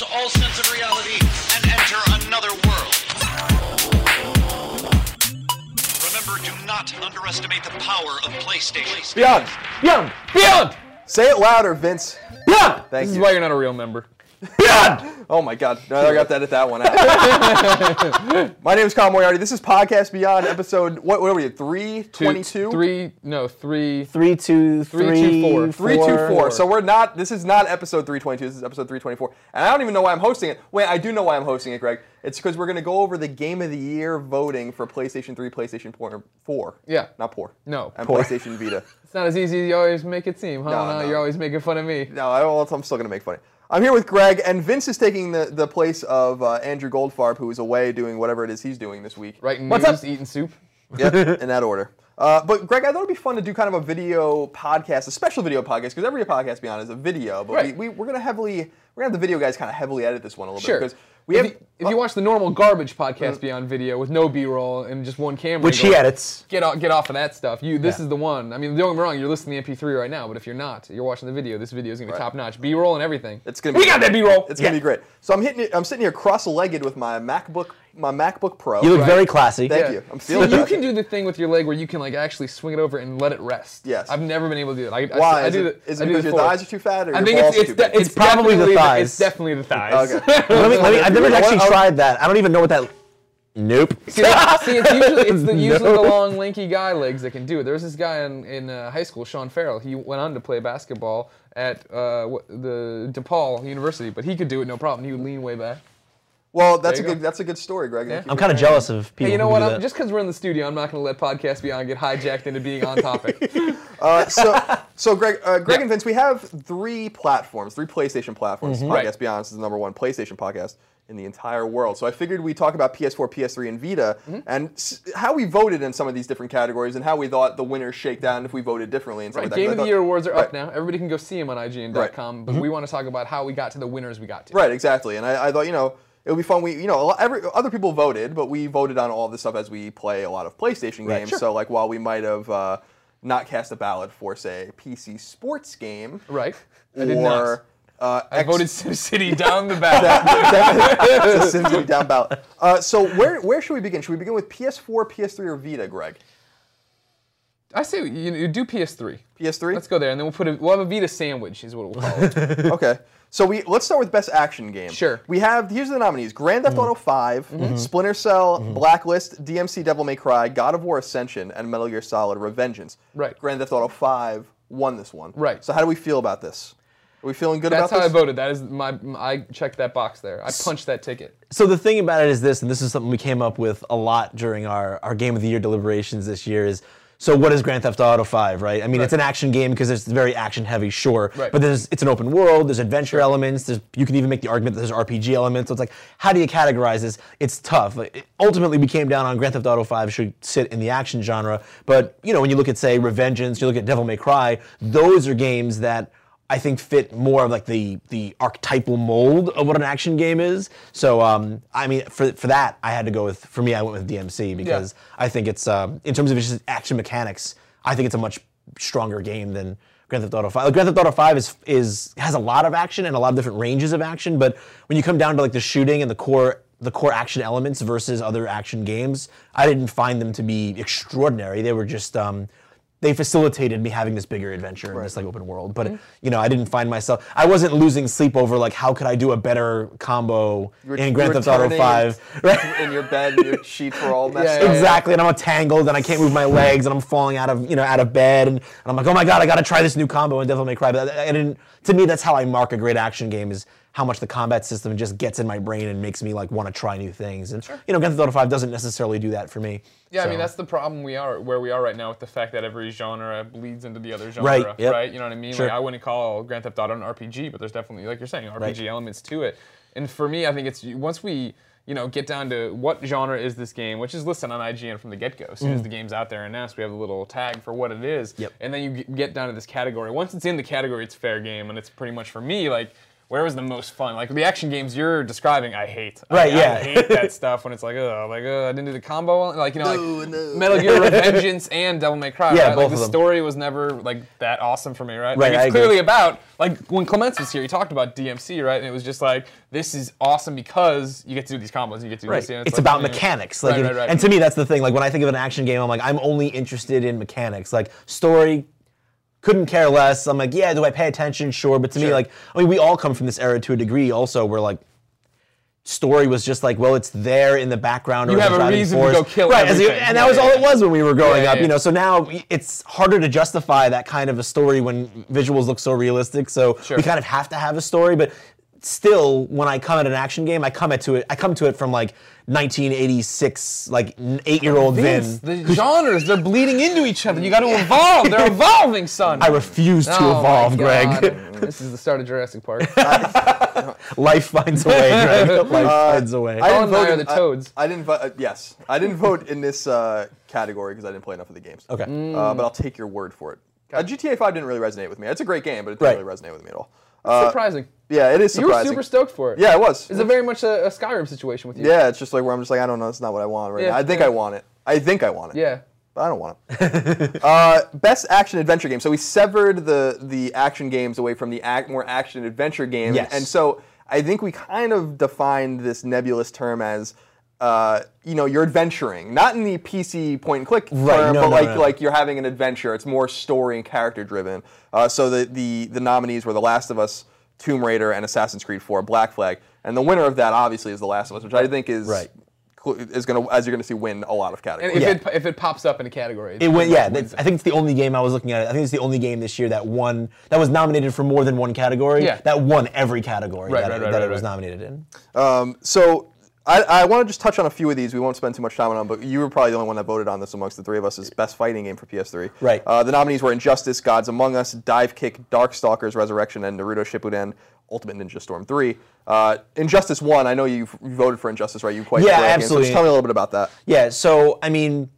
lose all sense of reality and enter another world. Remember, do not underestimate the power of PlayStation. Beyond! Beyond! Beyond! Say it louder, Vince. Beyond! Thank you. This is why you're not a real member. Beyond! Oh my god, no, I got to edit that one out. My name is Colin Moriarty. This is Podcast Beyond, episode, what are we at, 322? 324. So we're not, this is not episode 322, this is episode 324. And I don't even know why I'm hosting it. Wait, I do know why I'm hosting it, Greg. It's because we're going to go over the Game of the Year voting for PlayStation 3, PlayStation 4. Yeah. Not poor. No. And poor. PlayStation Vita. It's not as easy as you always make it seem, huh? No. You're always making fun of me. No, I'm still going to make fun of you. I'm here with Greg, and Vince is taking the place of Andrew Goldfarb, who is away doing whatever it is he's doing this week. Writing news, eating soup. Yep, in that order. But Greg, I thought it'd be fun to do kind of a video podcast, a special video podcast, because every Podcast Beyond is a video. But right. we're gonna have the video guys kind of heavily edit this one a little bit. Because if you watch the normal garbage Podcast Beyond video with no B-roll and just one camera, which he edits, get off of that stuff. This is the one. I mean, don't get me wrong, you're listening to MP3 right now, but if you're not, you're watching the video. This video is gonna be top notch, B-roll and everything. We got that B-roll. It's gonna be great. So I'm sitting here cross-legged with my MacBook. My MacBook Pro. You look very classy. Thank you. I'm feeling you can do the thing with your leg where you can actually swing it over and let it rest. Yes. I've never been able to do it. Why? Is it because your thighs are too fat or your balls are too big? It's probably the thighs. It's definitely the thighs. Okay. I've never actually tried that. I don't even know what that... Nope. See, it's usually the long, lanky guy legs that can do it. There was this guy in high school, Sean Farrell. He went on to play basketball at the DePaul University, but he could do it no problem. He would lean way back. Well, that's a good story, Greg. Yeah. I'm kind of jealous of people. Hey, you know what? Just because we're in the studio, I'm not going to let Podcast Beyond get hijacked into being on topic. So Greg and Vince, we have three PlayStation platforms. Mm-hmm. Podcast Beyond is the number one PlayStation podcast in the entire world. So I figured we'd talk about PS4, PS3, and Vita, and how we voted in some of these different categories, and how we thought the winners shake down if we voted differently. And right, Game of the Year awards are up now. Everybody can go see them on IGN.com, but we want to talk about how we got to the winners we got to. Right, exactly. And I thought, it would be fun. Other people voted, but we voted on all this stuff as we play a lot of PlayStation games. Sure. So, while we might have not cast a ballot for, say, PC sports game, I did not. I voted SimCity down the ballot. SimCity down ballot. So where should we begin? Should we begin with PS4, PS3, or Vita, Greg? I say you do PS3. PS3. Let's go there, and then we'll have a Vita sandwich, is what we'll call it. Okay. So let's start with best action game. Sure. Here's the nominees: Grand Theft Auto V, Splinter Cell, Blacklist, DMC Devil May Cry, God of War Ascension, and Metal Gear Solid Revengeance. Right. Grand Theft Auto V won this one. Right. So how do we feel about this? Are we feeling good about this? That's how I voted. That is I checked that box there. I punched that ticket. So the thing about it is this, and this is something we came up with a lot during our Game of the Year deliberations this year is, so what is Grand Theft Auto 5, right? I mean, it's an action game because it's very action-heavy, sure. Right. But it's an open world, there's adventure elements, you can even make the argument that there's RPG elements. So it's how do you categorize this? It's tough. Ultimately, we came down on Grand Theft Auto 5 should sit in the action genre. But, when you look at, say, Revengeance, you look at Devil May Cry, those are games that I think fit more of the archetypal mold of what an action game is. So for that I had to go with. For me, I went with DMC because I think it's in terms of just action mechanics, I think it's a much stronger game than Grand Theft Auto 5. Grand Theft Auto 5 has a lot of action and a lot of different ranges of action, but when you come down to the shooting and the core action elements versus other action games, I didn't find them to be extraordinary. They were just. They facilitated me having this bigger adventure in this open world, but I didn't find myself. I wasn't losing sleep over how could I do a better combo in Grand Theft Auto 5. Right? In your bed, and your sheets were all messed up. Exactly, and I'm tangled, and I can't move my legs, and I'm falling out of bed, and I'm like, oh my god, I got to try this new combo in Devil May Cry. But to me, that's how I mark a great action game is how much the combat system just gets in my brain and makes me want to try new things. And Grand Theft Auto 5 doesn't necessarily do that for me. Yeah, so. I mean that's the problem where we are right now with the fact that every genre bleeds into the other genre, right? You know what I mean? Sure. I wouldn't call Grand Theft Auto an RPG, but there's definitely, like you're saying, RPG elements to it. And for me, I think it's once we get down to what genre is this game, which is listed on IGN from the get-go. As soon as the game's out there and announced, we have a little tag for what it is, and then you get down to this category. Once it's in the category, it's fair game, and it's pretty much for me where was the most fun? Like the action games you're describing, I hate. Right? I hate that stuff when it's like I didn't do the combo. Like no. Metal Gear Revengeance and Devil May Cry. Yeah, right? Both of them. The story was never like that awesome for me, right? Right. Like, it's clearly about like when Clements was here, he talked about DMC, right? And it was just like this is awesome because you get to do these combos, and you get to do this. You know, it's like, about mechanics, like and to me that's the thing. Like when I think of an action game, I'm like I'm only interested in mechanics, like story. Couldn't care less. I'm like, yeah, do I pay attention? Sure. But to me, like, I mean, we all come from this era to a degree also where, like, story was just like, well, it's there in the background. You have a reason to go kill everything. And that was all it was when we were growing up, you know. So now it's harder to justify that kind of a story when visuals look so realistic. So we kind of have to have a story. But still, when I come at an action game, I come to it from, like, 1986, like 8-year-old Vince. The genres—they're bleeding into each other. You got to evolve. They're evolving, son. I refuse to evolve, Greg. This is the start of Jurassic Park. Life finds a way, Greg. Life finds a way. I didn't vote in the Toads. I didn't vote in this category because I didn't play enough of the games. Okay, but I'll take your word for it. GTA 5 didn't really resonate with me. It's a great game, but it didn't really resonate with me at all. It's surprising. Yeah, it is surprising. You were super stoked for it. Yeah, it was. It's a very much a Skyrim situation with you. Yeah, it's just like where I'm just like, I don't know, it's not what I want right now. I think I want it. Yeah. But I don't want it. Best action adventure game. So we severed the action games away from the more action adventure games. Yes. And so I think we kind of defined this nebulous term as you know, you're adventuring. Not in the PC point-and-click term, but like you're having an adventure. It's more story and character-driven. So the nominees were The Last of Us, Tomb Raider, and Assassin's Creed 4 Black Flag. And the winner of that, obviously, is The Last of Us, which I think is... Right. Is gonna, as you're gonna see, win a lot of categories. And if it pops up in a category, it went. Yeah, I think it's the only game I was looking at. I think it's the only game this year that won, that was nominated for more than one category. Yeah. That won every category it was nominated in. So I want to just touch on a few of these. We won't spend too much time on them, but you were probably the only one that voted on this amongst the three of us. Is best fighting game for PS3. Right. The nominees were Injustice, Gods Among Us, Dive Kick, Darkstalkers Resurrection, and Naruto Shippuden Ultimate Ninja Storm 3. Injustice 1, I know you voted for Injustice, right? You quite enjoyed that game, so just tell me a little bit about that. Yeah, so, I mean,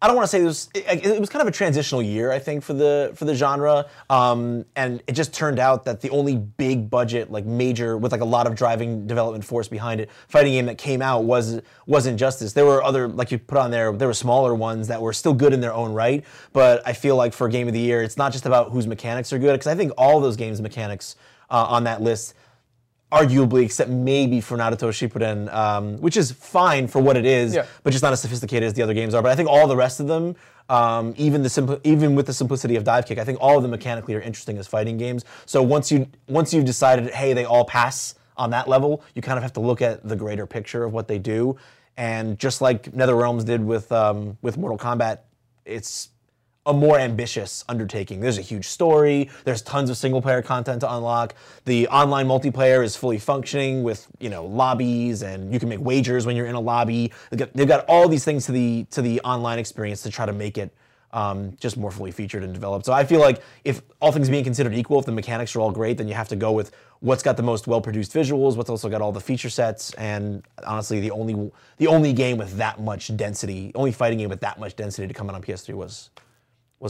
I don't want to say this. It was kind of a transitional year, I think, for the genre, and it just turned out that the only big budget, like major, with like a lot of driving development force behind it, fighting game that came out was Injustice. There were other, like you put on there were smaller ones that were still good in their own right, but I feel like for Game of the Year, it's not just about whose mechanics are good, because I think all those games' mechanics on that list, arguably, except maybe for Naruto Shippuden, which is fine for what it is, but just not as sophisticated as the other games are. But I think all the rest of them, even with the simplicity of Dive Kick, I think all of them mechanically are interesting as fighting games. So once you've decided, hey, they all pass on that level, you kind of have to look at the greater picture of what they do. And just like NetherRealms did with Mortal Kombat, it's a more ambitious undertaking. There's a huge story, there's tons of single-player content to unlock, the online multiplayer is fully functioning with, you know, lobbies, and you can make wagers when you're in a lobby. They've got all these things to the online experience to try to make it just more fully featured and developed. So I feel like if all things being considered equal, if the mechanics are all great, then you have to go with what's got the most well-produced visuals, what's also got all the feature sets, and honestly, the only game with that much density, only fighting game with that much density to come out on PS3 was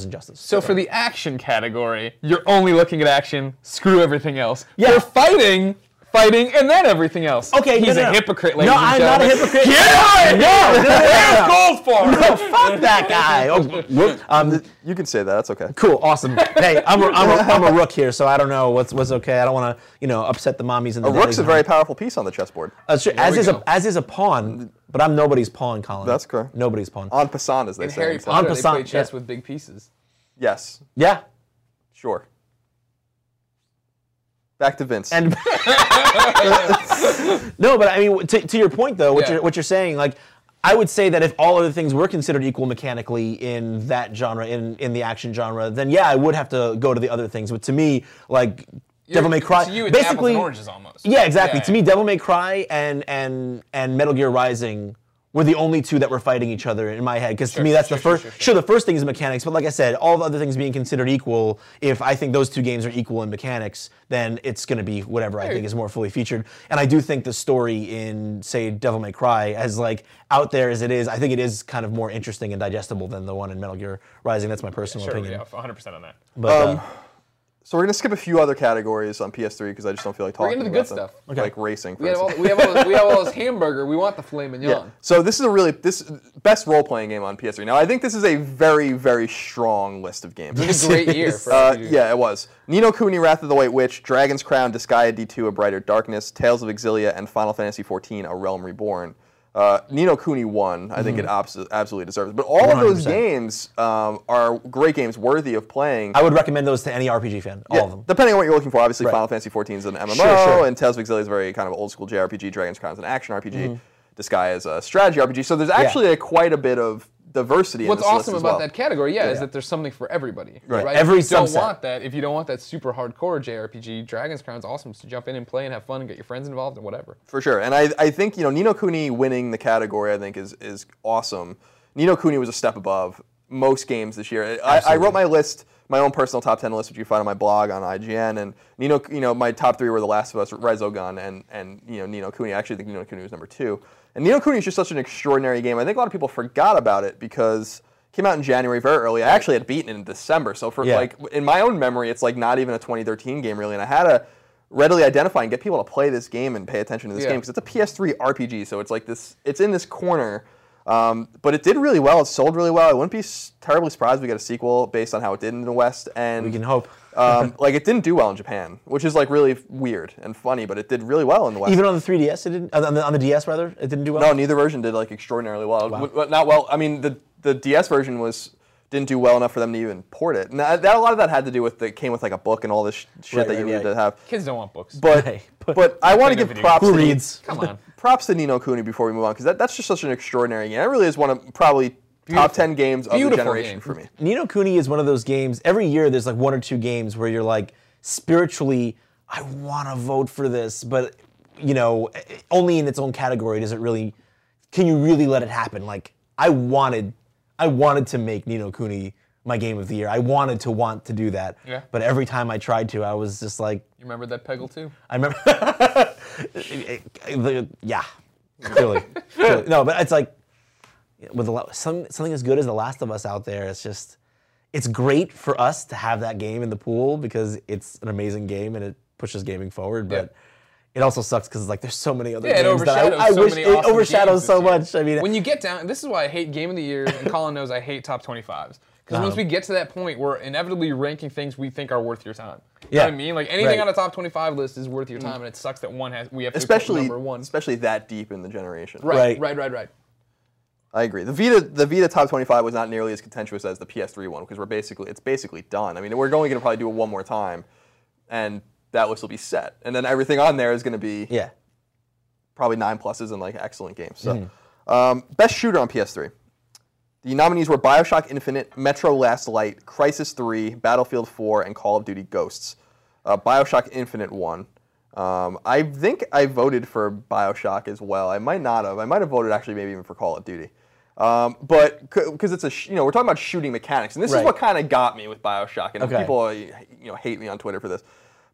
Injustice. So for the action category, you're only looking at action, screw everything else. Yeah. You're fighting, and then everything else. Okay, he's a hypocrite, ladies and gentlemen. No, I'm not a hypocrite. Get out! No, fuck that guy. Oh, you can say that, that's okay. Cool, awesome. Hey, I'm a rook here, so I don't know what's okay. I don't want to, you know, upset the mommies and the daddies. A rook's a very powerful piece on the chessboard. Sure, as is a pawn. But I'm nobody's pawn, Colin. That's correct. Nobody's pawn. En passant, as they say. Harry Potter, they play chess with big pieces. Yes. Yeah. Sure. Back to Vince. And no, but I mean, to your point, though, what you're saying, like, I would say that if all other things were considered equal mechanically in that genre, in the action genre, then, yeah, I would have to go to the other things. But to me, like... Devil May Cry. To you, it's apples and oranges almost. Yeah, exactly. Yeah. To me, Devil May Cry and Metal Gear Rising were the only two that were fighting each other in my head. Because to me, that's the first. Sure, the first thing is mechanics, but like I said, all the other things being considered equal, if I think those two games are equal in mechanics, then it's going to be whatever I think is more fully featured. And I do think the story in, say, Devil May Cry, as like out there as it is, I think it is kind of more interesting and digestible than the one in Metal Gear Rising. That's my personal opinion. Yeah, 100% on that. But, So we're going to skip a few other categories on PS3 because I just don't feel like talking about them. We're into the good stuff. Okay. Like racing, for instance. We have all this hamburger. We want the filet mignon. Yeah. So this is this best role-playing game on PS3. Now, I think this is a very, very strong list of games. It was a great year for yeah, it was. Ni No Kuni Wrath of the White Witch, Dragon's Crown, Disgaea D2, A Brighter Darkness, Tales of Exilia, and Final Fantasy XIV, A Realm Reborn. Ni No Kuni won. I think it absolutely deserves it. But all 100%. Of those games are great games worthy of playing. I would recommend those to any RPG fan, all of them. Depending on what you're looking for. Obviously, Final Fantasy XIV is an MMO, and Tales of Exilia is very kind of old-school JRPG. Dragon's Crown is an action RPG. Disgaea is a strategy RPG. So there's actually quite a bit of diversity in this list as well. What's awesome about that category, is that there's something for everybody. Right? If you don't want that super hardcore JRPG, Dragon's Crown's awesome to jump in and play and have fun and get your friends involved and whatever. For sure. And I think, you know, Ni No Kuni winning the category, I think, is awesome. Ni No Kuni was a step above most games this year. I wrote my list, my own personal top 10 list, which you find on my blog on IGN, and my top three were The Last of Us, Resogun, and Ni No Kuni. I actually think Ni No Kuni was number 2. And Ni No Kuni is just such an extraordinary game. I think a lot of people forgot about it because it came out in January very early. I actually had beaten it in December, so for like in my own memory, it's like not even a 2013 game really, and I had to readily identify and get people to play this game and pay attention to this game because it's a PS3 RPG, so it's like this. It's in this corner. But it did really well. It sold really well. I wouldn't be terribly surprised if we got a sequel based on how it did in the West. And we can hope. Like it didn't do well in Japan, which is like really weird and funny. But it did really well in the West. Even on the 3DS, it didn't. On the DS rather, it didn't do well. No, neither version did like extraordinarily well. Wow. Not well. I mean, the DS version didn't do well enough for them to even port it. Now, a lot of that had to do with it came with like a book and all this shit that you needed to have. Kids don't want books. But I want to give props. Who reads? Come on. Props to Ni No Kuni before we move on because that's just such an extraordinary game. It really is one of probably top 10 games of the generation for me. Ni No Kuni is one of those games. Every year there's like one or two games where you're like spiritually, I want to vote for this, but you know, only in its own category does it really. Can you really let it happen? Like I wanted to make Ni No Kuni my game of the year. I wanted to do that. Yeah. But every time I tried to, I was just like... You remember that Peggle 2? I remember... yeah. Clearly. No, but it's like... with a lot, something as good as The Last of Us out there, it's just... It's great for us to have that game in the pool because it's an amazing game and it pushes gaming forward, but... It also sucks because it's like there's so many other games that I wish it overshadows so much. I mean, when you get down, this is why I hate Game of the Year, and Colin knows I hate top 25s because once we get to that point, we're inevitably ranking things we think are worth your time. You know what I mean? Like anything on a top 25 list is worth your time, and it sucks that we have to put number 1, especially that deep in the generation. Right. I agree. The Vita top 25 was not nearly as contentious as the PS3 one because it's basically done. I mean, we're only going to probably do it one more time, and that list will be set. And then everything on there is going to be probably 9 pluses and like excellent games. So, best shooter on PS3. The nominees were Bioshock Infinite, Metro Last Light, Crysis 3, Battlefield 4, and Call of Duty Ghosts. Bioshock Infinite won. I think I voted for Bioshock as well. I might not have. I might have voted actually maybe even for Call of Duty. But because it's we're talking about shooting mechanics, and this is what kind of got me with Bioshock. And people hate me on Twitter for this.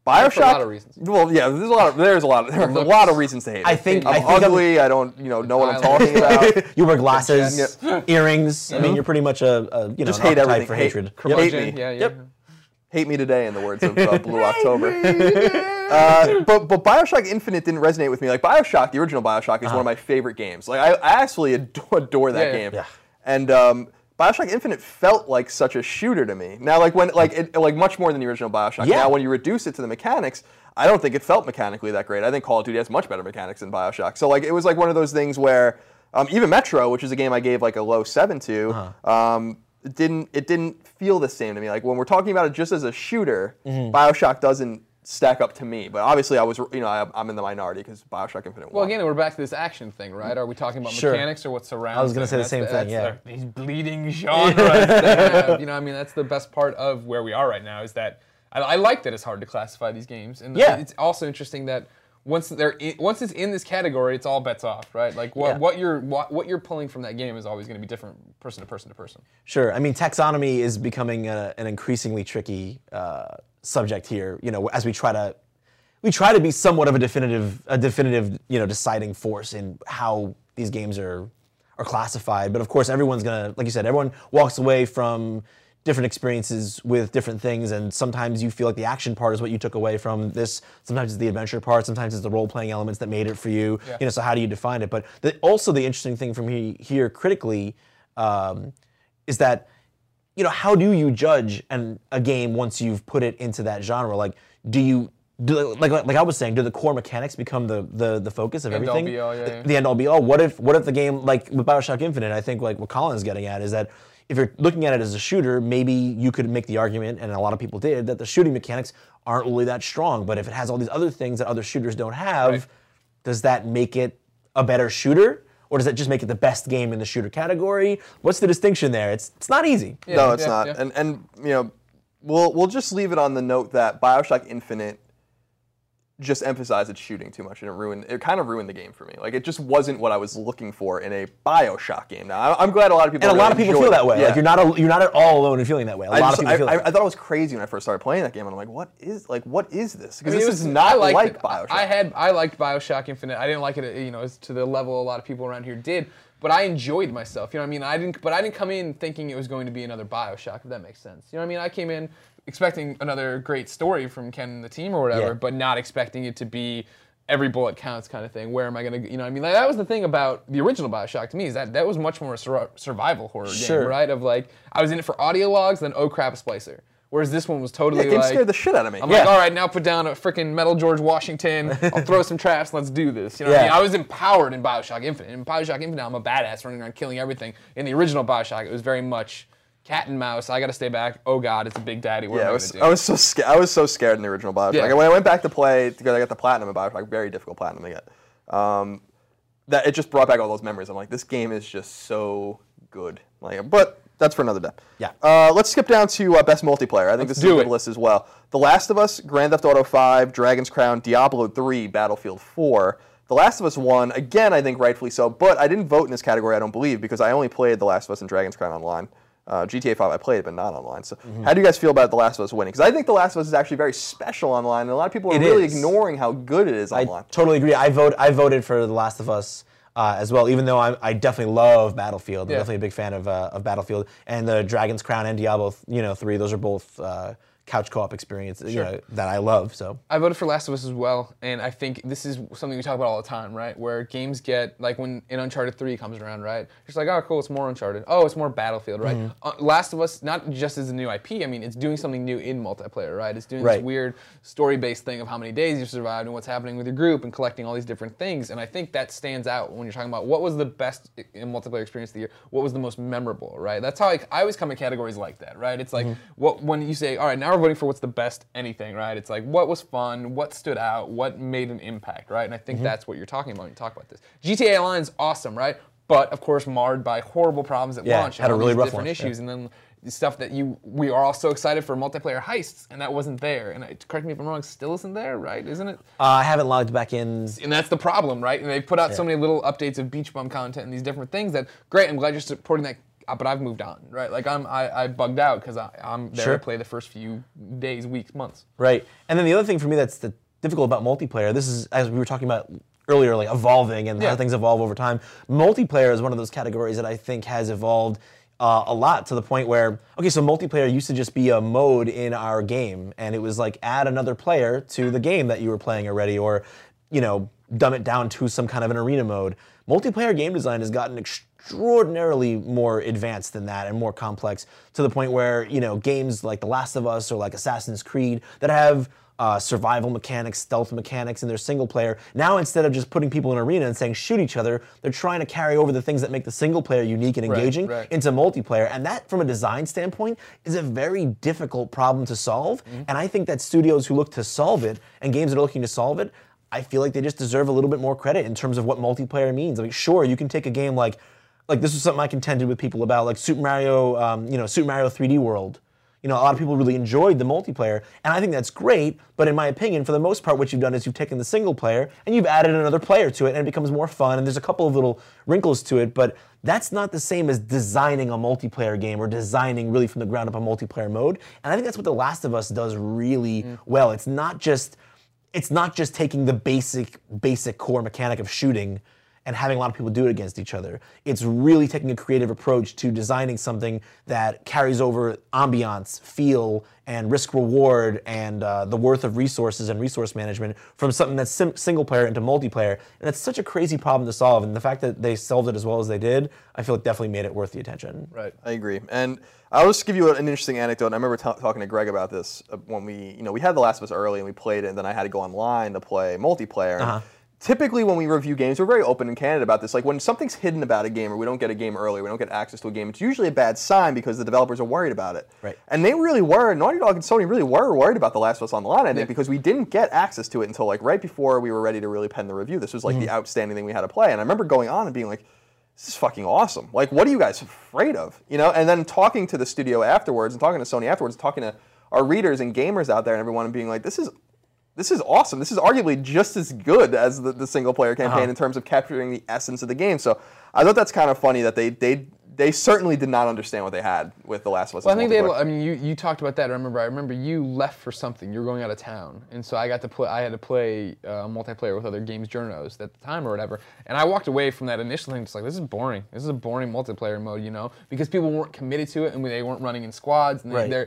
Bioshock. For a lot of reasons. Well, yeah, there are a lot of reasons to hate it. I think ugly. I don't, know what I'm talking about. You wear glasses, earrings. I mean, you're pretty much just hate everything for hatred. Hate me. Hate me today, in the words of Blue October. But Bioshock Infinite didn't resonate with me. Like Bioshock, the original Bioshock, is one of my favorite games. Like I actually adore that game. Yeah. And Bioshock Infinite felt like such a shooter to me. Now, like much more than the original Bioshock. Yeah. Now, when you reduce it to the mechanics, I don't think it felt mechanically that great. I think Call of Duty has much better mechanics than Bioshock. So, like, it was like one of those things where even Metro, which is a game I gave like a low 7 to, it didn't feel the same to me. Like when we're talking about it just as a shooter, Bioshock doesn't stack up to me, but obviously I'm in the minority because Bioshock Infinite won. Well, again, we're back to this action thing, right? Are we talking about mechanics or what surrounds? I was going to say the same thing. These bleeding genres. I mean, that's the best part of where we are right now. Is that I like that it's hard to classify these games, and it's also interesting that once it's in this category, it's all bets off, right? Like what you're pulling from that game is always going to be different person to person to person. Sure. I mean, taxonomy is becoming an increasingly tricky subject here, as we try to be somewhat of a definitive, deciding force in how these games are classified. But of course, everyone walks away from different experiences with different things, and sometimes you feel like the action part is what you took away from this, sometimes it's the adventure part, sometimes it's the role-playing elements that made it for you, yeah. You know, so how do you define it? But also the interesting thing from here critically is that, you know, how do you judge a game once you've put it into that genre? Like, do I was saying, do the core mechanics become the focus of everything? End all be all, yeah. The end all be all. What if the game, like with Bioshock Infinite, I think like what Colin's getting at is that if you're looking at it as a shooter, maybe you could make the argument, and a lot of people did, that the shooting mechanics aren't really that strong. But if it has all these other things that other shooters don't have, right. Does that make it a better shooter? Or does that just make it the best game in the shooter category? What's the distinction there? It's not easy. Yeah, no, it's not. Yeah. And you know, we'll just leave it on the note that Bioshock Infinite just emphasized its shooting too much, and it kind of ruined the game for me. Like, it just wasn't what I was looking for in a Bioshock game. Now I'm glad a lot of people feel that way. Yeah. Like, you're not at all alone in feeling that way. A lot of people feel that way. I thought it was crazy when I first started playing that game, and I'm like, what is this? Because this is not like Bioshock. I liked Bioshock Infinite. I didn't like it, you know, to the level a lot of people around here did. But I enjoyed myself. You know what I mean? I didn't come in thinking it was going to be another Bioshock, if that makes sense. You know what I mean? I came in expecting another great story from Ken and the team or whatever, yeah. But not expecting it to be every bullet counts kind of thing. Where am I going to, you know what I mean? Like, that was the thing about the original Bioshock to me, is that was much more a survival horror game, right? Of like, I was in it for audio logs, then oh crap, a splicer. Whereas this one was totally like... It scared the shit out of me. I'm like, all right, now put down a freaking metal George Washington. I'll throw some traps. Let's do this. You know what I mean? I was empowered in Bioshock Infinite. In Bioshock Infinite, I'm a badass running around killing everything. In the original Bioshock, it was very much cat and mouse. I got to stay back. Oh, God, it's a big daddy. What am I going to do? I was so scared in the original Bioshock. Yeah. When I went back to play, because I got the platinum in Bioshock, very difficult platinum to get, that it just brought back all those memories. I'm like, this game is just so good. Like, but... That's for another day. Yeah. Let's skip down to best multiplayer. I think this is a good list as well. The Last of Us, Grand Theft Auto V, Dragon's Crown, Diablo 3, Battlefield 4. The Last of Us won, again, I think rightfully so, but I didn't vote in this category, I don't believe, because I only played The Last of Us and Dragon's Crown online. GTA 5 I played, but not online. So how do you guys feel about The Last of Us winning? Because I think The Last of Us is actually very special online, and a lot of people are ignoring how good it is online. I totally agree. I voted for The Last of Us. As well, even though I definitely love Battlefield, I'm definitely a big fan of Battlefield, and the Dragon's Crown and Diablo, 3. Those are both couch co-op experiences that I love. So I voted for Last of Us as well, and I think this is something we talk about all the time, right? Where games get like when in Uncharted 3 comes around, right? It's like, oh, cool, it's more Uncharted. Oh, it's more Battlefield, right? Last of Us, not just as a new IP. I mean, it's doing something new in multiplayer, right? It's doing this weird story-based thing of how many days you've survived and what's happening with your group and collecting all these different things. And I think that stands out when you're talking about what was the best multiplayer experience of the year, what was the most memorable, right? That's how I always come at categories like that, right? It's like when you say, all right, now we're voting for what's the best anything, right? It's like, what was fun, what stood out, what made an impact, right? And I think that's what you're talking about when you talk about this. GTA Online's awesome, right? But of course marred by horrible problems at launch. Had a really rough different issues, and then the stuff that we are all so excited for, multiplayer heists, and that wasn't there. And correct me if I'm wrong, still isn't there, right? Isn't it? I haven't logged back in. And that's the problem, right? And they put out so many little updates of beach bum content and these different things that, great, I'm glad you're supporting that, but I've moved on, right? Like I bugged out because I'm there to play the first few days, weeks, months. Right, and then the other thing for me that's difficult about multiplayer, this is, as we were talking about earlier, like evolving and how things evolve over time, multiplayer is one of those categories that I think has evolved a lot to the point where, okay, so multiplayer used to just be a mode in our game, and it was like add another player to the game that you were playing already, or, you know, dumb it down to some kind of an arena mode. Multiplayer game design has gotten extraordinarily more advanced than that and more complex to the point where, you know, games like The Last of Us or like Assassin's Creed that have survival mechanics, stealth mechanics in their single player, now instead of just putting people in an arena and saying shoot each other, they're trying to carry over the things that make the single player unique and engaging into multiplayer. And that, from a design standpoint, is a very difficult problem to solve. And I think that studios who look to solve it and games that are looking to solve it, I feel like they just deserve a little bit more credit in terms of what multiplayer means. I mean, sure, you can take a game like this is something I contended with people about, like Super Mario, Super Mario 3D World. You know, a lot of people really enjoyed the multiplayer, and I think that's great, but in my opinion, for the most part, what you've done is you've taken the single player, and you've added another player to it, and it becomes more fun, and there's a couple of little wrinkles to it, but that's not the same as designing a multiplayer game or designing really from the ground up a multiplayer mode, and I think that's what The Last of Us does really well. It's not just taking the basic core mechanic of shooting and having a lot of people do it against each other. It's really taking a creative approach to designing something that carries over ambiance, feel, and risk-reward, and the worth of resources and resource management from something that's single-player into multiplayer. And it's such a crazy problem to solve, and the fact that they solved it as well as they did, I feel it definitely made it worth the attention. Right, I agree. And I'll just give you an interesting anecdote, and I remember talking to Greg about this when we had The Last of Us early, and we played it, and then I had to go online to play multiplayer. Uh-huh. Typically, when we review games, we're very open in Canada about this. Like, when something's hidden about a game, or we don't get a game early, we don't get access to a game, it's usually a bad sign because the developers are worried about it. Right. And they really were, Naughty Dog and Sony really were worried about The Last of Us Online, I think, because we didn't get access to it until, like, right before we were ready to really pen the review. This was, like, the outstanding thing we had to play. And I remember going on and being like, this is fucking awesome. Like, what are you guys afraid of? You know? And then talking to the studio afterwards, and talking to Sony afterwards, and talking to our readers and gamers out there and everyone, and being like, this is awesome. This is arguably just as good as the single-player campaign in terms of capturing the essence of the game. So I thought that's kind of funny that they certainly did not understand what they had with The Last of Us. Well, I think you talked about that. I remember you left for something. You were going out of town, and so I had to play multiplayer with other games journos at the time or whatever. And I walked away from that initial thing just like, this is boring. This is a boring multiplayer mode, you know, because people weren't committed to it, and they weren't running in squads. And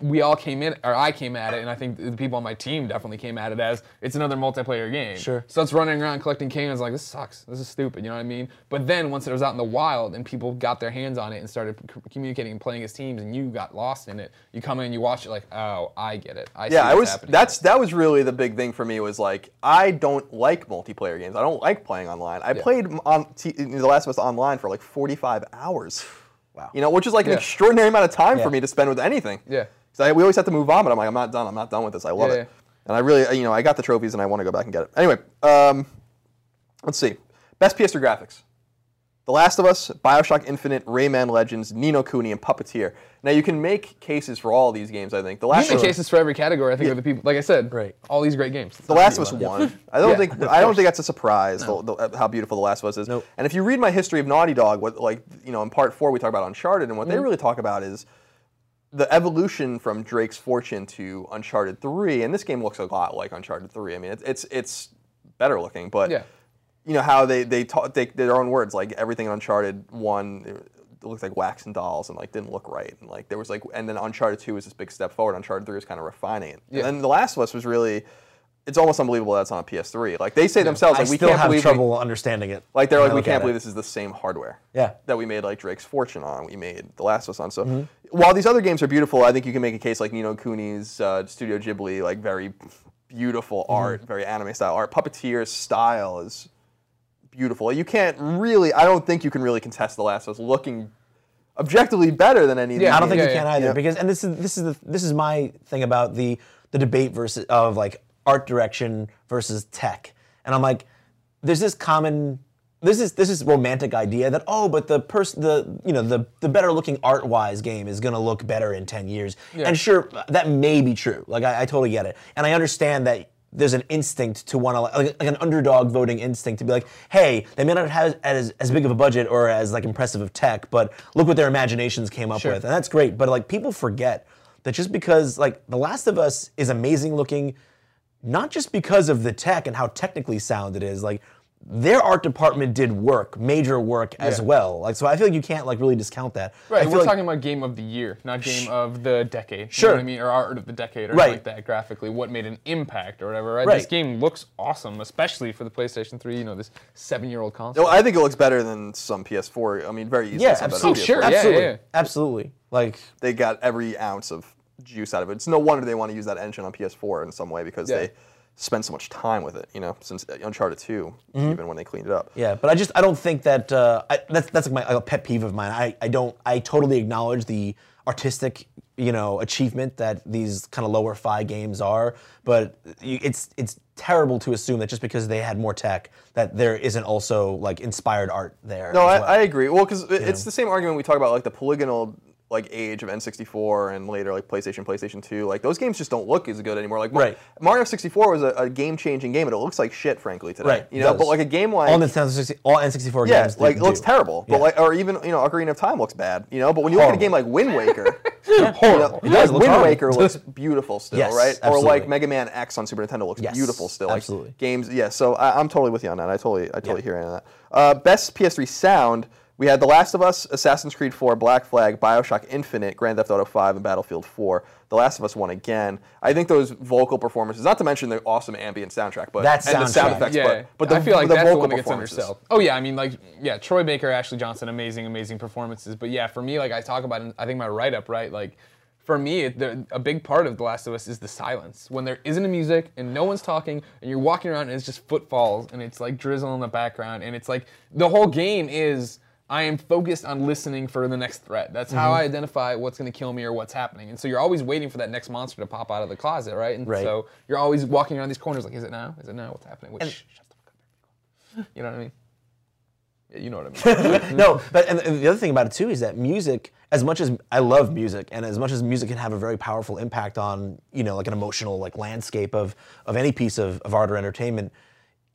we all came in, or I came at it, and I think the people on my team definitely came at it as it's another multiplayer game. Sure. So it's running around collecting cans like, this sucks. This is stupid. You know what I mean? But then once it was out in the wild and people got their hands on it and started communicating and playing as teams, and you got lost in it. You come in and you watch it like, oh, I get it. I see what's happening. That was really the big thing for me, was like, I don't like multiplayer games. I don't like playing online. I played on The Last of Us Online for like 45 hours. Wow. You know, which is like an extraordinary amount of time for me to spend with anything. Yeah. So we always have to move on, but I'm like, I'm not done with this. I love it. Yeah. And I really, you know, I got the trophies and I want to go back and get it. Anyway, let's see. Best PS3 graphics. The Last of Us, Bioshock Infinite, Rayman Legends, Ni No Kuni, and Puppeteer. Now, you can make cases for all these games, I think. You can make cases for every category, I think, of the people. Like I said, all these great games. The Last of Us won. I don't think that's a surprise, how beautiful The Last of Us is. Nope. And if you read my history of Naughty Dog, in part 4 we talk about Uncharted, and what they really talk about is the evolution from Drake's Fortune to Uncharted 3, and this game looks a lot like Uncharted 3. I mean, it's better looking, but... Yeah. You know, how they talk, their own words, like everything in Uncharted 1, it looked like wax and dolls and like didn't look right. And like there was like, and then Uncharted 2 was this big step forward. Uncharted 3 was kind of refining it. Yeah. And The Last of Us was really, it's almost unbelievable that's on a PS3. Like they say themselves, like, we still have trouble understanding it. Like they're like, we can't believe this is the same hardware that we made like Drake's Fortune on, we made The Last of Us on. So while these other games are beautiful, I think you can make a case like Ni No Kuni's, Studio Ghibli, like very beautiful art, very anime style art. Puppeteer's style is... beautiful. You can't really, I don't think you can really contest The Last of Us looking objectively better than any. Yeah, I don't think you can either because, and this is my thing about the debate versus of like art direction versus tech. And I'm like, there's this common, this is romantic idea that, oh, but the better looking art wise game is gonna look better in 10 years. Yeah. And sure, that may be true. Like I totally get it, and I understand that. There's an instinct to want to, like an underdog voting instinct to be like, hey, they may not have as big of a budget or as like impressive of tech, but look what their imaginations came up with, and that's great. But like people forget that just because like The Last of Us is amazing looking, not just because of the tech and how technically sound it is, like their art department did work, major work as well. Like so, I feel like you can't like really discount that. Right, we're talking about game of the year, not game of the decade. Sure, you know what I mean, or art of the decade, or like that graphically. What made an impact or whatever. Right? This game looks awesome, especially for the PlayStation 3. You know, this 7-year-old console. No, I think it looks better than some PS4. I mean, very easily. Yeah, absolutely. Sure, absolutely. Like they got every ounce of juice out of it. It's no wonder they want to use that engine on PS4 in some way because they. Spend so much time with it, you know, since Uncharted 2, even when they cleaned it up. Yeah, but I don't think that, that's like a pet peeve of mine. I totally acknowledge the artistic, you know, achievement that these kind of lower fi games are, but it's terrible to assume that just because they had more tech that there isn't also like inspired art there. No, I agree. Well, because it's the same argument we talk about, like the polygonal like age of N64 and later like PlayStation 2, like those games just don't look as good anymore. Like Mario 64 was a game-changing game, and it looks like shit, frankly, today. Right, you know, but like a game like all N64 games, like it looks terrible. Yeah. But like, or even, you know, Ocarina of Time looks bad, you know. But when you look at a game like Wind Waker, you know, like Wind Waker looks beautiful still, right? Absolutely. Or like Mega Man X on Super Nintendo looks beautiful still. Like, absolutely. Games, yeah. So I'm totally with you on that. I totally hear you on that. Best PS3 sound. We had The Last of Us, Assassin's Creed 4, Black Flag, Bioshock Infinite, Grand Theft Auto V, and Battlefield 4. The Last of Us won again. I think those vocal performances, not to mention the awesome ambient soundtrack, but and the sound effects, but I feel like that's the one that gets undersold. Oh yeah, I mean, like Troy Baker, Ashley Johnson, amazing performances. But yeah, for me, like I talk about, I think my write-up, right, like. For me, a big part of The Last of Us is the silence. When there isn't music and no one's talking and you're walking around and it's just footfalls and it's like drizzle in the background and it's like the whole game is I am focused on listening for the next threat. That's how I identify what's going to kill me or what's happening. And so you're always waiting for that next monster to pop out of the closet, right? And so you're always walking around these corners like, is it now? Is it now? What's happening? Wait, shut the fuck up. You know what I mean? Yeah, you know what I mean. No, but and the other thing about it too is that music, as much as I love music, and as much as music can have a very powerful impact on, you know, like an emotional like landscape of any piece of art or entertainment,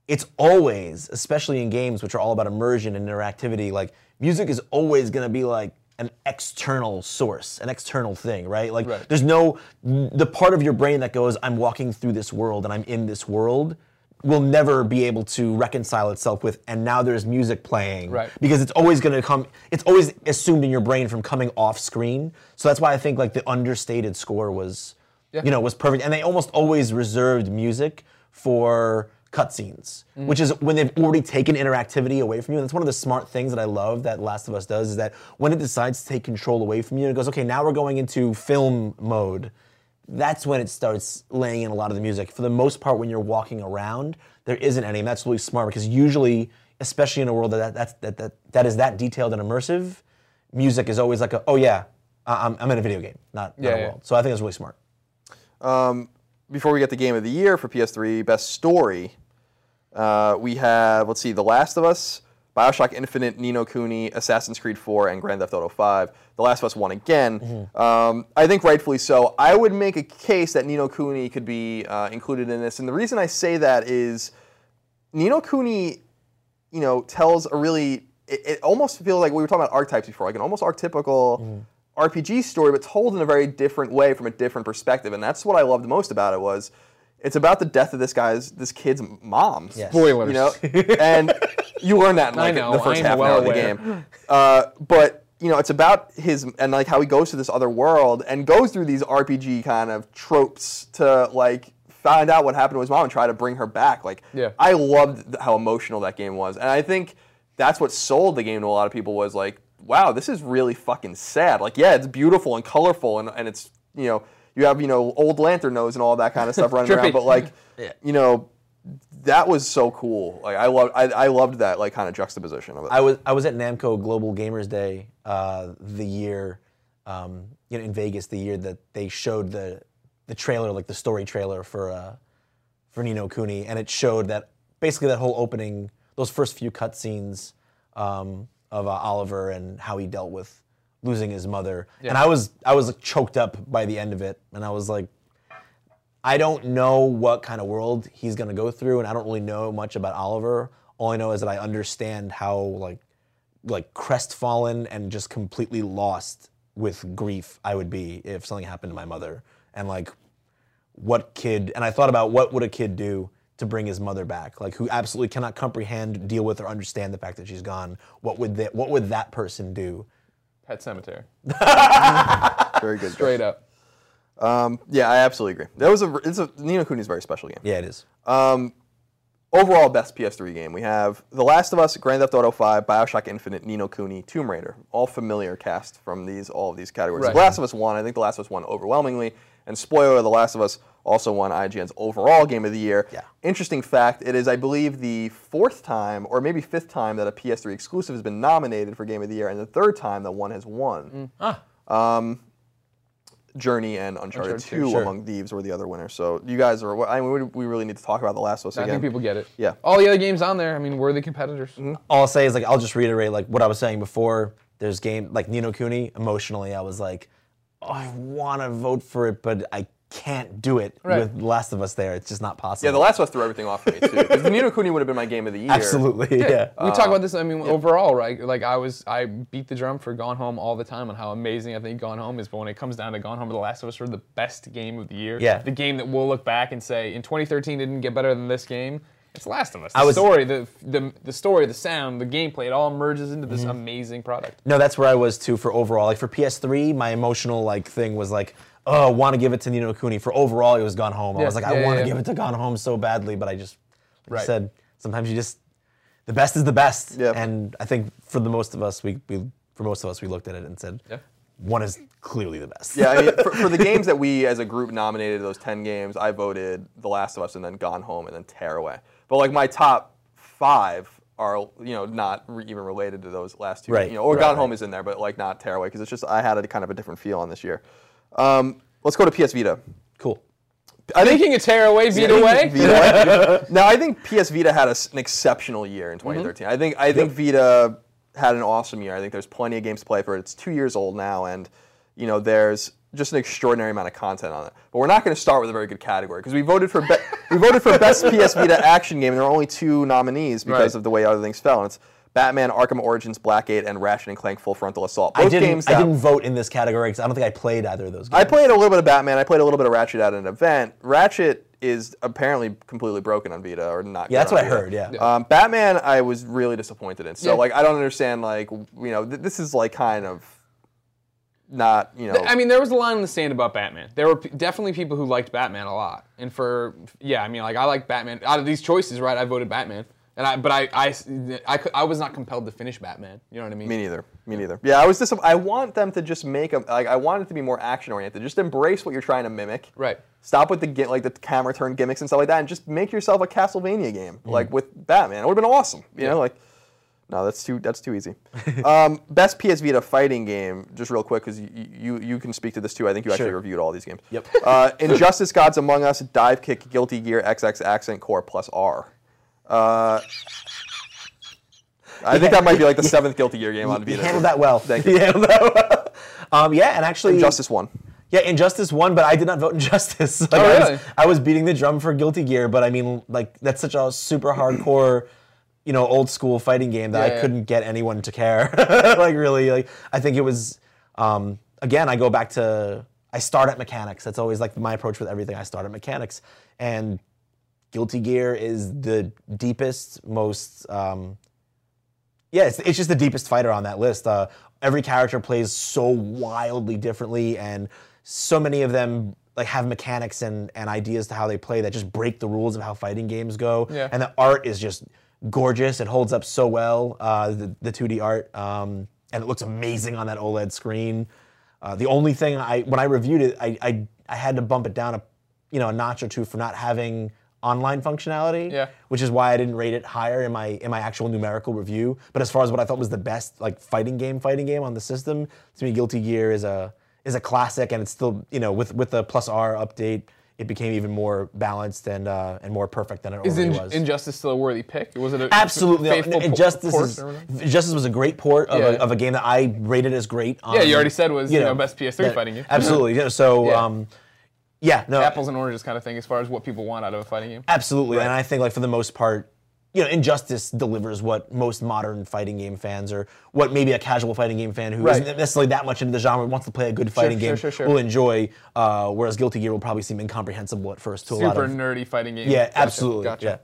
it's always, especially in games which are all about immersion and interactivity, like music is always gonna be like an external source, an external thing, right? Like there's no, the part of your brain that goes, I'm walking through this world and I'm in this world, will never be able to reconcile itself with, and now there's music playing. Right. Because it's always gonna come, it's always assumed in your brain from coming off screen. So that's why I think like the understated score was, you know, was perfect. And they almost always reserved music for cutscenes, which is when they've already taken interactivity away from you. And that's one of the smart things that I love that Last of Us does, is that when it decides to take control away from you, it goes, okay, now we're going into film mode. That's when it starts laying in a lot of the music. For the most part, when you're walking around, there isn't any, and that's really smart because usually, especially in a world that is that detailed and immersive, music is always like, a, oh yeah, I'm in a video game, not a world. So I think it's really smart. Before we get the Game of the Year for PS3, Best Story, we have, let's see, The Last of Us, Bioshock Infinite, Ni No Kuni, Assassin's Creed 4, and Grand Theft Auto V. The Last of Us won again. I think rightfully so. I would make a case that Ni No Kuni could be included in this, and the reason I say that is Ni No Kuni, you know, tells a really, it almost feels like we were talking about archetypes before, like an almost archetypical RPG story, but told in a very different way from a different perspective, and that's what I loved most about it was it's about the death of this kid's mom. Yes. Spoilers, you know, and. You learn that in like the first half hour of the game. But, you know, it's about his, and like how he goes to this other world and goes through these RPG kind of tropes to like find out what happened to his mom and try to bring her back. Like, I loved how emotional that game was. And I think that's what sold the game to a lot of people was like, wow, this is really fucking sad. Like, yeah, it's beautiful and colorful and it's, you know, you have, you know, old lantern nose and all that kind of stuff running around. But like, you know, that was so cool. Like I loved that like kind of juxtaposition of it. I was at Namco Global Gamers Day the year you know, in Vegas, the year that they showed the trailer, like the story trailer for Ni No Kuni, and it showed that basically that whole opening, those first few cutscenes of Oliver and how he dealt with losing his mother. Yeah. And I was like, choked up by the end of it, and I was like, I don't know what kind of world he's gonna go through, and I don't really know much about Oliver. All I know is that I understand how like crestfallen and just completely lost with grief I would be if something happened to my mother. And like, what kid? And I thought about what would a kid do to bring his mother back, like who absolutely cannot comprehend, deal with, or understand the fact that she's gone. What would that person do? Pet Sematary. Very good. Straight up. Yeah, I absolutely agree. That was Ni No Kuni is a very special game. Yeah, it is. Overall, best PS3 game. We have The Last of Us, Grand Theft Auto V, Bioshock Infinite, Ni No Kuni, Tomb Raider. All familiar cast from all of these categories. Right. The Last of Us won. I think The Last of Us won overwhelmingly. And spoiler, The Last of Us also won IGN's overall Game of the Year. Yeah. Interesting fact, it is, I believe, the fourth time, or maybe fifth time, that a PS3 exclusive has been nominated for Game of the Year, and the third time that one has won. Journey and Uncharted 2 among Thieves were the other winners. So you guys are, I mean, we really need to talk about The Last of Us again. I think people get it. Yeah. All the other games on there, I mean, were the competitors. All I'll say is, like, I'll just reiterate, like, what I was saying before. There's games like Ni No Kuni. Emotionally, I was like, oh, I want to vote for it, but I can't do it with The Last of Us there. It's just not possible. Yeah, The Last of Us threw everything off for me, too. Because Ni No Kuni would have been my game of the year. Absolutely, yeah. We talk about this, I mean, overall, right? Like, I beat the drum for Gone Home all the time on how amazing I think Gone Home is. But when it comes down to Gone Home, The Last of Us were the best game of the year. Yeah. The game that we'll look back and say, in 2013, didn't get better than this game. It's The Last of Us. The story, the sound, the gameplay, it all merges into this amazing product. No, that's where I was, too, for overall. Like, for PS3, my emotional, like, thing was, like, oh, I want to give it to Ni No Kuni. For overall, it was Gone Home. Yeah, I was like, I want to give it to Gone Home so badly, but I just said, sometimes you just, the best is the best. Yep. And I think for the most of us, we looked at it and said, one is clearly the best. Yeah, I mean, for the games that we as a group nominated, those 10 games, I voted The Last of Us and then Gone Home and then Tearaway. But like my top 5 are, you know, not even related to those last two. Right. You know, or Gone Home is in there, but like not Tearaway, because it's just, I had a kind of a different feel on this year. Let's go to PS Vita. Cool. Vita way. Now, I think PS Vita had an exceptional year in 2013. I think Vita had an awesome year. I think there's plenty of games to play for it. It's 2 years old now, and you know there's just an extraordinary amount of content on it. But we're not going to start with a very good category because we voted for best PS Vita action game, and there were only 2 nominees because of the way other things fell. And it's Batman Arkham Origins Blackgate and Ratchet & Clank Full Frontal Assault. I didn't vote in this category because I don't think I played either of those games. I played a little bit of Batman. I played a little bit of Ratchet at an event. Ratchet is apparently completely broken on Vita or not. Yeah, that's what I heard, yeah. Batman I was really disappointed in. So, like, I don't understand, like, you know, this is, like, kind of... Not, you know. I mean, there was a line in the sand about Batman. There were definitely people who liked Batman a lot. And for, yeah, I mean, like, I like Batman. Out of these choices, right, I voted Batman. And I was not compelled to finish Batman. You know what I mean? Me neither. Me neither. Yeah, I was I want them to just make a, like, I want it to be more action oriented. Just embrace what you're trying to mimic. Right. Stop with the camera turn gimmicks and stuff like that, and just make yourself a Castlevania game like with Batman. It would have been awesome. You know, like. No, that's too easy. Best PS Vita fighting game, just real quick, because you can speak to this too. I think you actually reviewed all these games. Yep. Injustice Gods Among Us, Dive Kick, Guilty Gear XX Accent Core Plus R. I think that might be like the 7th Guilty Gear game on Vita. You handled that well. Thank you. You handled that well. Yeah, and actually... Injustice 1. Yeah, Injustice 1, but I did not vote Injustice. Like, oh, really? I was beating the drum for Guilty Gear, but I mean, like, that's such a super hardcore... you know, old school fighting game that I couldn't get anyone to care. Like, really, like, I think it was, again, I go back to, I start at mechanics. That's always, like, my approach with everything. I start at mechanics. And Guilty Gear is the deepest, most, it's just the deepest fighter on that list. Every character plays so wildly differently, and so many of them, like, have mechanics and ideas to how they play that just break the rules of how fighting games go. Yeah. And the art is just... gorgeous. It holds up so well, the 2D art, and it looks amazing on that OLED screen. The only thing, when I reviewed it, I had to bump it down a notch or two for not having online functionality, which is why I didn't rate it higher in my actual numerical review. But as far as what I thought was the best, like, fighting game on the system, to me, Guilty Gear is a classic, and it's still, you know, with the Plus R update, it became even more balanced and more perfect than it already was. Is Injustice still a worthy pick? Was it absolutely? Injustice was a great port of a game that I rated as great. Yeah, you already said was best PS3 fighting game. Absolutely. You know, so apples and oranges kind of thing as far as what people want out of a fighting game. Absolutely, and I think, like, for the most part, you know, Injustice delivers what most modern fighting game fans, or what maybe a casual fighting game fan who isn't necessarily that much into the genre, wants to play a good fighting game, will enjoy, whereas Guilty Gear will probably seem incomprehensible at first to a lot of... Super nerdy fighting game. Yeah, absolutely. Gotcha.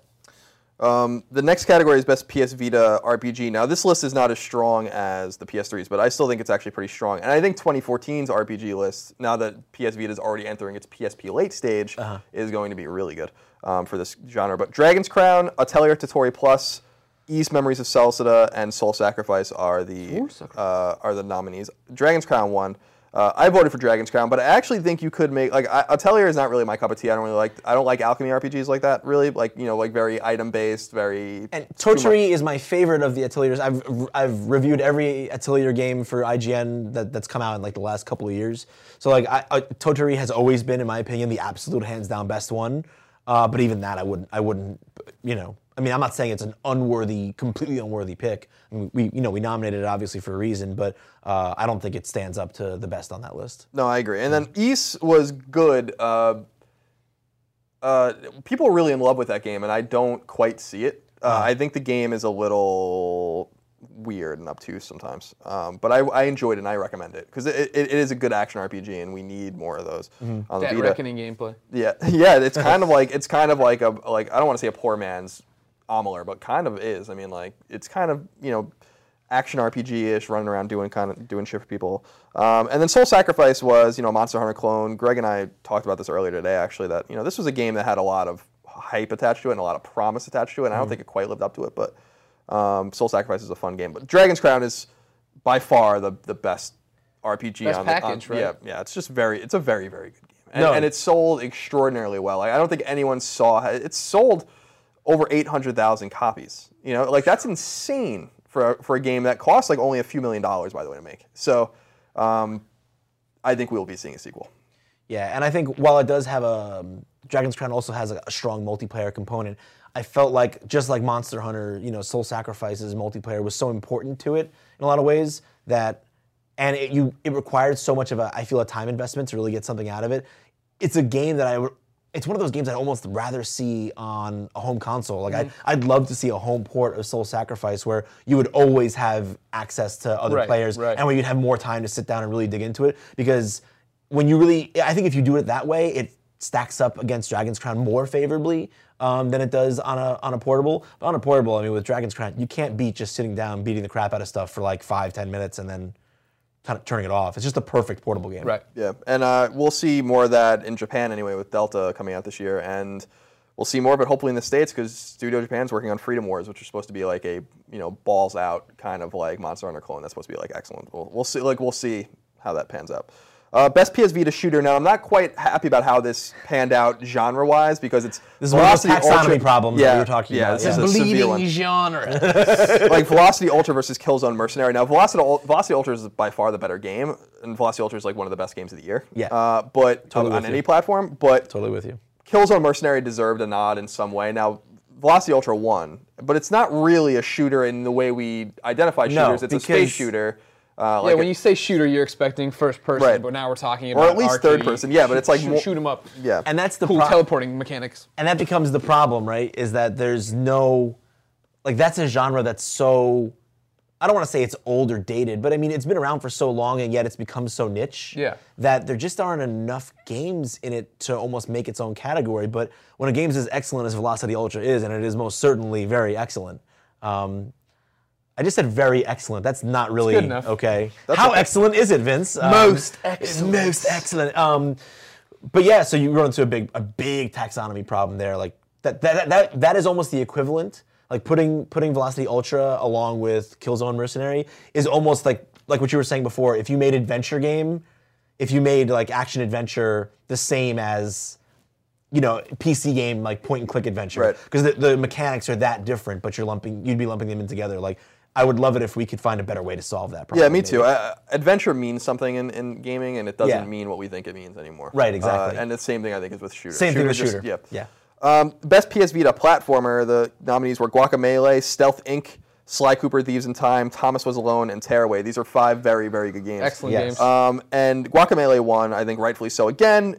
Yeah. The next category is Best PS Vita RPG. Now, this list is not as strong as the PS3's, but I still think it's actually pretty strong. And I think 2014's RPG list, now that PS Vita's already entering its PSP late stage, is going to be really good. For this genre, but Dragon's Crown, Atelier Tutori Plus, Ys Memories of Celceta, and Soul Sacrifice are the nominees. Dragon's Crown won. I voted for Dragon's Crown, but I actually think you could make, like, Atelier is not really my cup of tea. I don't like alchemy RPGs like that, really. Like, you know, like, very item based, very. And Totori is my favorite of the Ateliers. I've reviewed every Atelier game for IGN that's come out in, like, the last couple of years. So, like, Totori has always been, in my opinion, the absolute hands down best one. But even that, I wouldn't, you know, I mean, I'm not saying it's an unworthy, completely unworthy pick. I mean, we nominated it obviously for a reason, but I don't think it stands up to the best on that list. No, I agree. And then Ys was good. People are really in love with that game, and I don't quite see it. I think the game is a little weird and obtuse sometimes, but I enjoyed it and I recommend it because it is a good action RPG, and we need more of those. Mm-hmm. On the Vita. Reckoning gameplay. Yeah, yeah, it's kind of like a I don't want to say a poor man's Amalur, but kind of is. I mean, like, it's kind of, you know, action RPG-ish, running around doing shit for people. And then Soul Sacrifice was, you know, a Monster Hunter clone. Greg and I talked about this earlier today, actually, that, you know, this was a game that had a lot of hype attached to it and a lot of promise attached to it, and I don't think it quite lived up to it, but Soul Sacrifice is a fun game. But Dragon's Crown is by far the best RPG best on the package, right? Yeah, it's just it's a very, very good game. And it sold extraordinarily well. Like, I don't think anyone saw it sold over 800,000 copies. You know, like, that's insane for a game that costs like only a few $1 million, by the way, to make. So I think we'll be seeing a sequel. Yeah, and I think while it does have Dragon's Crown also has a strong multiplayer component, I felt like, just like Monster Hunter, you know, Soul Sacrifice's multiplayer was so important to it in a lot of ways that, and it required so much of a time investment to really get something out of it. It's a game that it's one of those games I'd almost rather see on a home console. Like, I'd love to see a home port of Soul Sacrifice where you would always have access to other players, and where you'd have more time to sit down and really dig into it, because when you really, I think if you do it that way, it stacks up against Dragon's Crown more favorably than it does on a portable. But on a portable, I mean, with Dragon's Crown, you can't beat just sitting down, beating the crap out of stuff for like 5-10 minutes and then kind of turning it off. It's just a perfect portable game. Right. Yeah, and we'll see more of that in Japan anyway with Delta coming out this year, and we'll see more of it hopefully in the States because Studio Japan's working on Freedom Wars, which is supposed to be like a, you know, balls out kind of like Monster Hunter clone that's supposed to be like excellent. We'll see how that pans out. Best PS Vita shooter. Now, I'm not quite happy about how this panned out genre-wise because it's Velocity Ultra. This is one of those taxonomy problems that we were talking about. Yeah, this is a severe one. Genre. Like Velocity Ultra versus Killzone Mercenary. Now, Velocity Ultra is by far the better game, and Velocity Ultra is like one of the best games of the year. Yeah. But totally on any platform. But totally with you. Killzone Mercenary deserved a nod in some way. Now, Velocity Ultra won, but it's not really a shooter in the way we identify shooters. No, it's a space shooter. Like when you say shooter, you're expecting first person, but now we're talking about, or at least third person. Yeah, but it's like shoot 'em up. Yeah, and that's the teleporting mechanics. And that becomes the problem, right? Is that there's no, like, that's a genre that's so, I don't want to say it's old or dated, but I mean it's been around for so long, and yet it's become so niche. Yeah. That there just aren't enough games in it to almost make its own category. But when a game's as excellent as Velocity Ultra is, and it is most certainly very excellent. I just said very excellent. That's not really good enough. Okay. That's how excellent is it, Vince? Most excellent. Most excellent. But yeah, so you run into a big taxonomy problem there. Like that is almost the equivalent. Like putting Velocity Ultra along with Killzone Mercenary is almost like what you were saying before. If you made adventure game, if you made like action adventure the same as, you know, PC game like point and click adventure, because the mechanics are that different, but you'd be lumping them in together. Like, I would love it if we could find a better way to solve that problem. Yeah, me too. Adventure means something in gaming, and it doesn't mean what we think it means anymore. Right, exactly. And the same thing, I think, is with shooters. Same thing with shooter. Yeah. Best PS Vita platformer, the nominees were Guacamelee, Stealth Inc., Sly Cooper Thieves in Time, Thomas Was Alone, and Tearaway. These are 5 very, very good games. Excellent games. And Guacamelee won, I think, rightfully so. Again,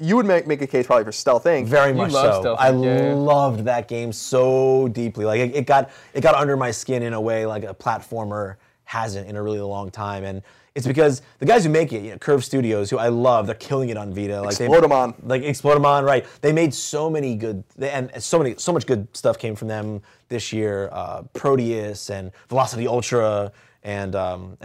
you would make a case probably for Stealth Inc. Very much so. I loved that game so deeply. Like it got under my skin in a way like a platformer hasn't in a really long time. And it's because the guys who make it, you know, Curve Studios, who I love, they're killing it on Vita. Like Explodemon. Explodemon, right. They made so many good, and so much good stuff came from them this year. Proteus and Velocity Ultra and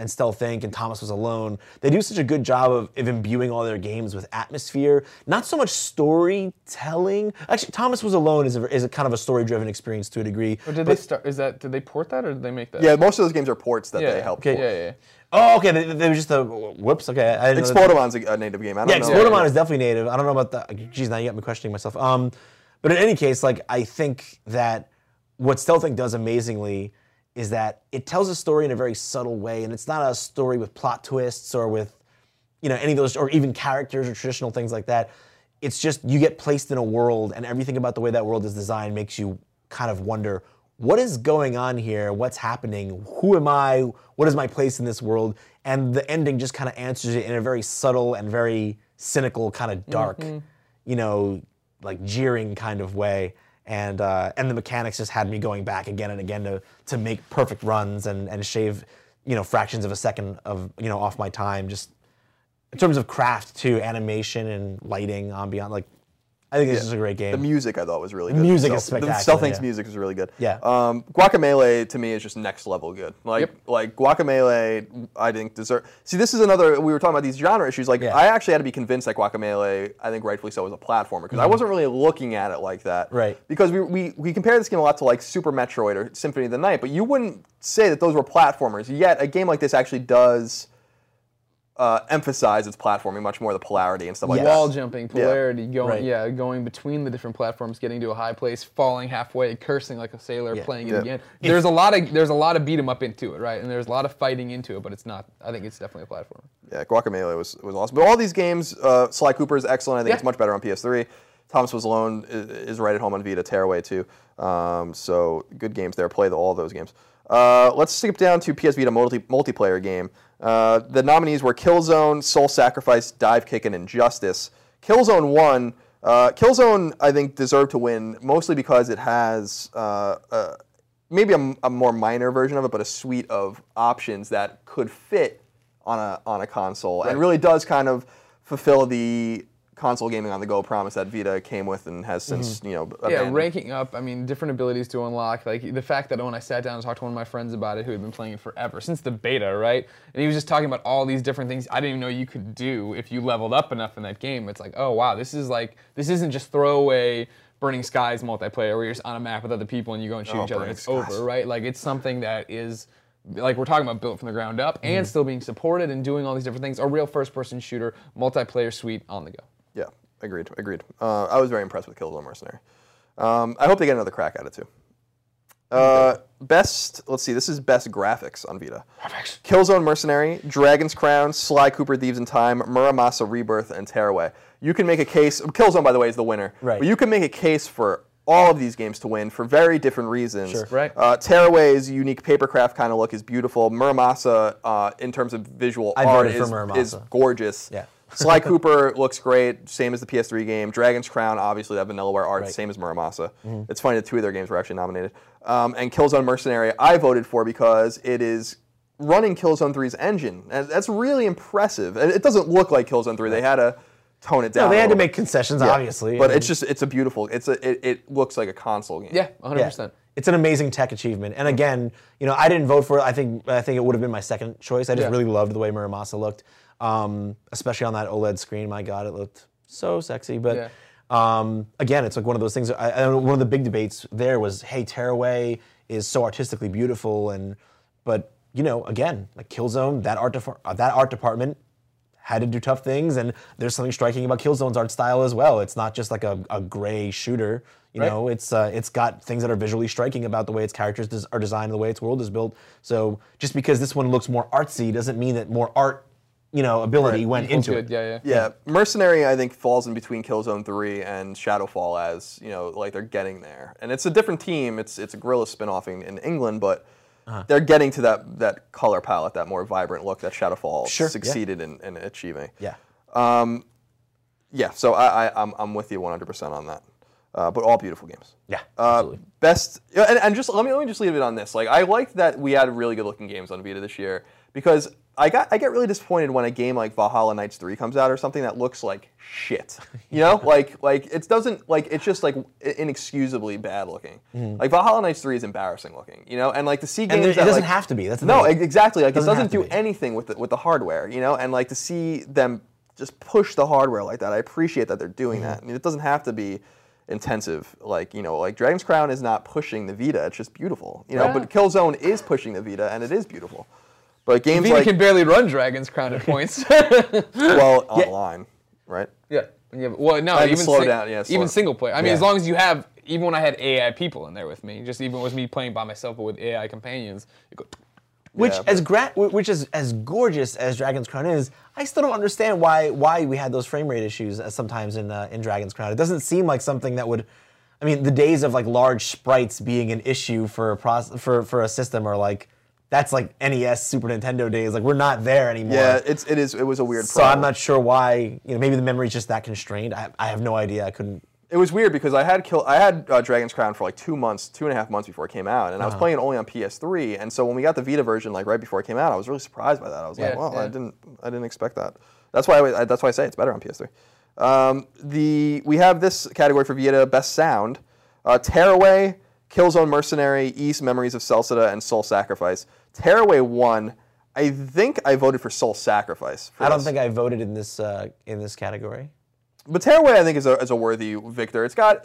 Stealth Inc. and Thomas Was Alone. They do such a good job of imbuing all their games with atmosphere, not so much storytelling. Actually, Thomas Was Alone is a kind of a story-driven experience to a degree. Or did they port that, or did they make that? Yeah, most of those games are ports that they help port. Yeah. Oh, okay. They were just a whoops. Okay, Explodemon's a native game. I don't know. Explodemon is definitely native. I don't know about that. Geez, now you got me questioning myself. But in any case, like, I think that what Stealth Inc. does amazingly is that it tells a story in a very subtle way, and it's not a story with plot twists or with, you know, any of those, or even characters or traditional things like that. It's just you get placed in a world, and everything about the way that world is designed makes you kind of wonder, what is going on here? What's happening? Who am I? What is my place in this world? And the ending just kind of answers it in a very subtle and very cynical, kind of dark, you know, like jeering kind of way. And the mechanics just had me going back again and again to make perfect runs and shave, you know, fractions of a second of, you know, off my time. Just in terms of craft too, animation and lighting, ambiance, like, I think this is a great game. The music I thought was really good. The music is spectacular. Stealth Inc.'s music is really good. Yeah. Guacamelee to me is just next level good. Like like Guacamelee, I think See, this is another, we were talking about these genre issues. Like I actually had to be convinced that Guacamelee, I think rightfully so, was a platformer because I wasn't really looking at it like that. Right. Because we compare this game a lot to like Super Metroid or Symphony of the Night, but you wouldn't say that those were platformers. Yet a game like this actually does. Emphasize its platforming much more, the polarity and stuff like that. Wall jumping, polarity, going between the different platforms, getting to a high place, falling halfway, cursing like a sailor, playing it again. There's a lot of beat 'em up into it, right? And there's a lot of fighting into it, but it's not. I think it's definitely a platform. Yeah, Guacamelee was awesome. But all these games, Sly Cooper is excellent. I think it's much better on PS3. Thomas Was Alone is right at home on Vita. Tearaway too. So good games there. Play all those games. Let's skip down to PS Vita multiplayer game. The nominees were Killzone, Soul Sacrifice, Dive Kick, and Injustice. Killzone won. Killzone, I think, deserved to win mostly because it has maybe a more minor version of it, but a suite of options that could fit on a console, and really does kind of fulfill the console gaming on the go promise that Vita came with and has since, you know, abandoned. Ranking up, I mean, different abilities to unlock, like the fact that when I sat down and talked to one of my friends about it who had been playing it forever, since the beta, right? And he was just talking about all these different things I didn't even know you could do if you leveled up enough in that game. It's like, oh wow, this isn't just throwaway Burning Skies multiplayer where you're just on a map with other people and you go and shoot each other and it's over, right? Like it's something that is, like we're talking about, built from the ground up and still being supported and doing all these different things. A real first-person shooter, multiplayer suite on the go. Yeah, agreed. I was very impressed with Killzone Mercenary. I hope they get another crack at it, too. Best, let's see, this is best graphics on Vita. Graphics. Killzone Mercenary, Dragon's Crown, Sly Cooper Thieves in Time, Muramasa Rebirth, and Tearaway. You can make a case, Killzone, by the way, is the winner. Right. But you can make a case for all of these games to win for very different reasons. Sure, right. Tearaway's unique papercraft kind of look is beautiful. Muramasa, in terms of visual art, is gorgeous. Yeah. Sly Cooper looks great, same as the PS3 game. Dragon's Crown, obviously, that Vanillaware art, same as Muramasa. It's funny that two of their games were actually nominated. And Killzone Mercenary, I voted for because it is running Killzone 3's engine. And that's really impressive. And it doesn't look like Killzone 3. They had a tone it down. No, they had to make concessions, obviously. But it's just, it's a beautiful, it looks like a console game. Yeah, 100%. Yeah. It's an amazing tech achievement. And again, you know, I didn't vote for it. I think it would have been my second choice. I just really loved the way Muramasa looked, especially on that OLED screen. My God, it looked so sexy. But again, it's like one of those things. One of the big debates there was, hey, Tearaway is so artistically beautiful, but you know, again, like Killzone, that art department had to do tough things, and there's something striking about Killzone's art style as well. It's not just like a gray shooter, you know. It's got things that are visually striking about the way its characters are designed, the way its world is built. So just because this one looks more artsy doesn't mean that more art, you know, ability went into it. Yeah. Mercenary, I think, falls in between Killzone 3 and Shadowfall, as you know, like they're getting there, and it's a different team. It's a guerrilla spinoff in England, but. They're getting to that color palette, that more vibrant look that Shadowfall succeeded in achieving. Yeah. So I'm with you 100% on that. But all beautiful games. Yeah. Absolutely. Best and just let me leave it on this. Like I liked that we had really good looking games on Vita this year, because I get really disappointed when a game like Valhalla Knights 3 comes out or something that looks like shit. You know, it's just like inexcusably bad looking. Like Valhalla Knights 3 is embarrassing looking. You know, and like to see games that doesn't have to be. That's no, exactly. Like it doesn't do anything with the hardware. You know, and like to see them just push the hardware like that. I appreciate that they're doing that. I mean, it doesn't have to be intensive, like, you know, like Dragon's Crown is not pushing the Vita. It's just beautiful. You know, but Killzone is pushing the Vita, and it is beautiful. But games Vita like can barely run Dragon's Crown at points. Well, online, right? Yeah. Well, no, even slow down. Yeah, even single player. I mean, as long as you have. Even when I had AI people in there with me, just even with me playing by myself but with AI companions, you go. Which is as gorgeous as Dragon's Crown is, I still don't understand why we had those frame rate issues sometimes in Dragon's Crown. It doesn't seem like something that would. I mean, the days of like large sprites being an issue for a for a system are like, that's like NES, Super Nintendo days. Like, we're not there anymore. Yeah, it was a weird problem. So I'm not sure why, you know, maybe the memory's just that constrained. I have no idea. I couldn't. It was weird because I had Dragon's Crown for like 2.5 months before it came out, and I was playing it only on PS3. And so when we got the Vita version, like right before it came out, I was really surprised by that. I was like, wow, I didn't expect that. That's why I say it's better on PS3. We have this category for Vita: Best Sound, Tearaway, Killzone Mercenary, Ys Memories of Celceta, and Soul Sacrifice. Tearaway won. I think I voted for Soul Sacrifice. I don't think I voted in this category. But Tearaway, I think, is a worthy victor. It's got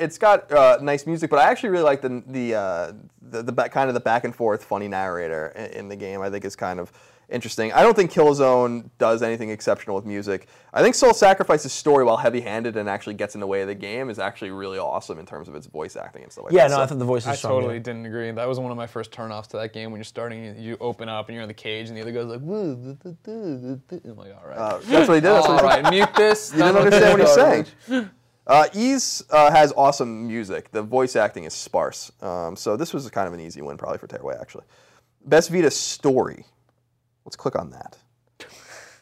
nice music, but I actually really like the back and forth funny narrator in the game. I think is kind of interesting. I don't think Killzone does anything exceptional with music. I think Soul Sacrifice's story, while heavy-handed and actually gets in the way of the game, is actually really awesome in terms of its voice acting and stuff like that. Yeah, no, I thought the voice was strong. I totally didn't agree. That was one of my first turnoffs to that game. When you're starting, you open up and you're in the cage, and the other guy's like, woo, doo, doo, doo, doo. I'm like, all right. That's what he did. All right, mute this. You didn't understand what he's saying. Ys has awesome music. The voice acting is sparse. So this was kind of an easy win, probably, for Tearaway, actually. Best Vita Story. Let's click on that.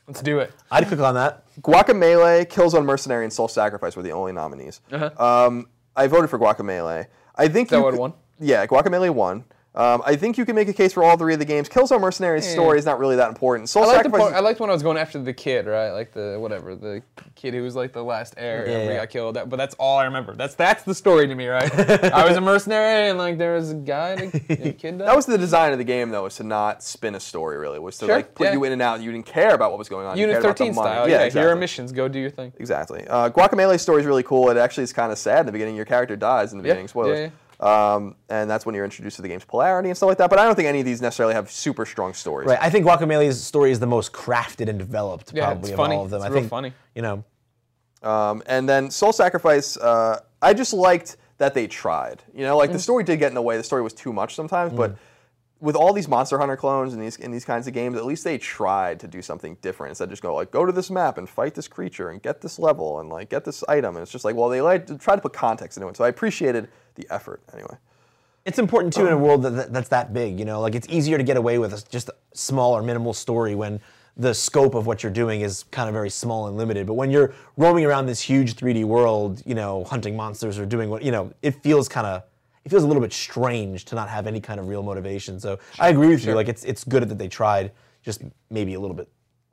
Let's do it. I'd click on that. Guacamelee, Killzone Mercenary, and Soul Sacrifice were the only nominees. I voted for Guacamelee. I think that won. Yeah, Guacamelee won. I think you can make a case for all three of the games. Killzone Mercenary's story is not really that important. Soul Sacrifice. I liked when I was going after the kid, right? Like the kid who was like the last heir who got killed. But that's all I remember. That's the story to me, right? I was a mercenary, and like there was a guy that kid died. That was the design of the game, though, was to not spin a story really. Was to like put you in and out. And you didn't care about what was going on. Unit 13 style. Yeah, exactly. Here are missions. Go do your thing. Exactly. Guacamelee's story is really cool. It actually is kind of sad in the beginning. Your character dies in the beginning. Spoilers. Yeah. And that's when you're introduced to the game's polarity and stuff like that. But I don't think any of these necessarily have super strong stories. Right. I think Guacamelee's story is the most crafted and developed, probably, of all of them. It's real funny. You know. And then Soul Sacrifice, I just liked that they tried. You know, like the story did get in the way. The story was too much sometimes, but with all these Monster Hunter clones and these kinds of games, at least they tried to do something different. Instead of just go to this map and fight this creature and get this level and like get this item. And it's just like, well, they tried to put context into it. So I appreciated the effort anyway. It's important too in a world that's that big. You know, like it's easier to get away with just a small or minimal story when the scope of what you're doing is kind of very small and limited. But when you're roaming around this huge 3D world, you know, hunting monsters or doing what, you know, it feels a little bit strange to not have any kind of real motivation. So I agree with you. Like it's good that they tried, just maybe a little bit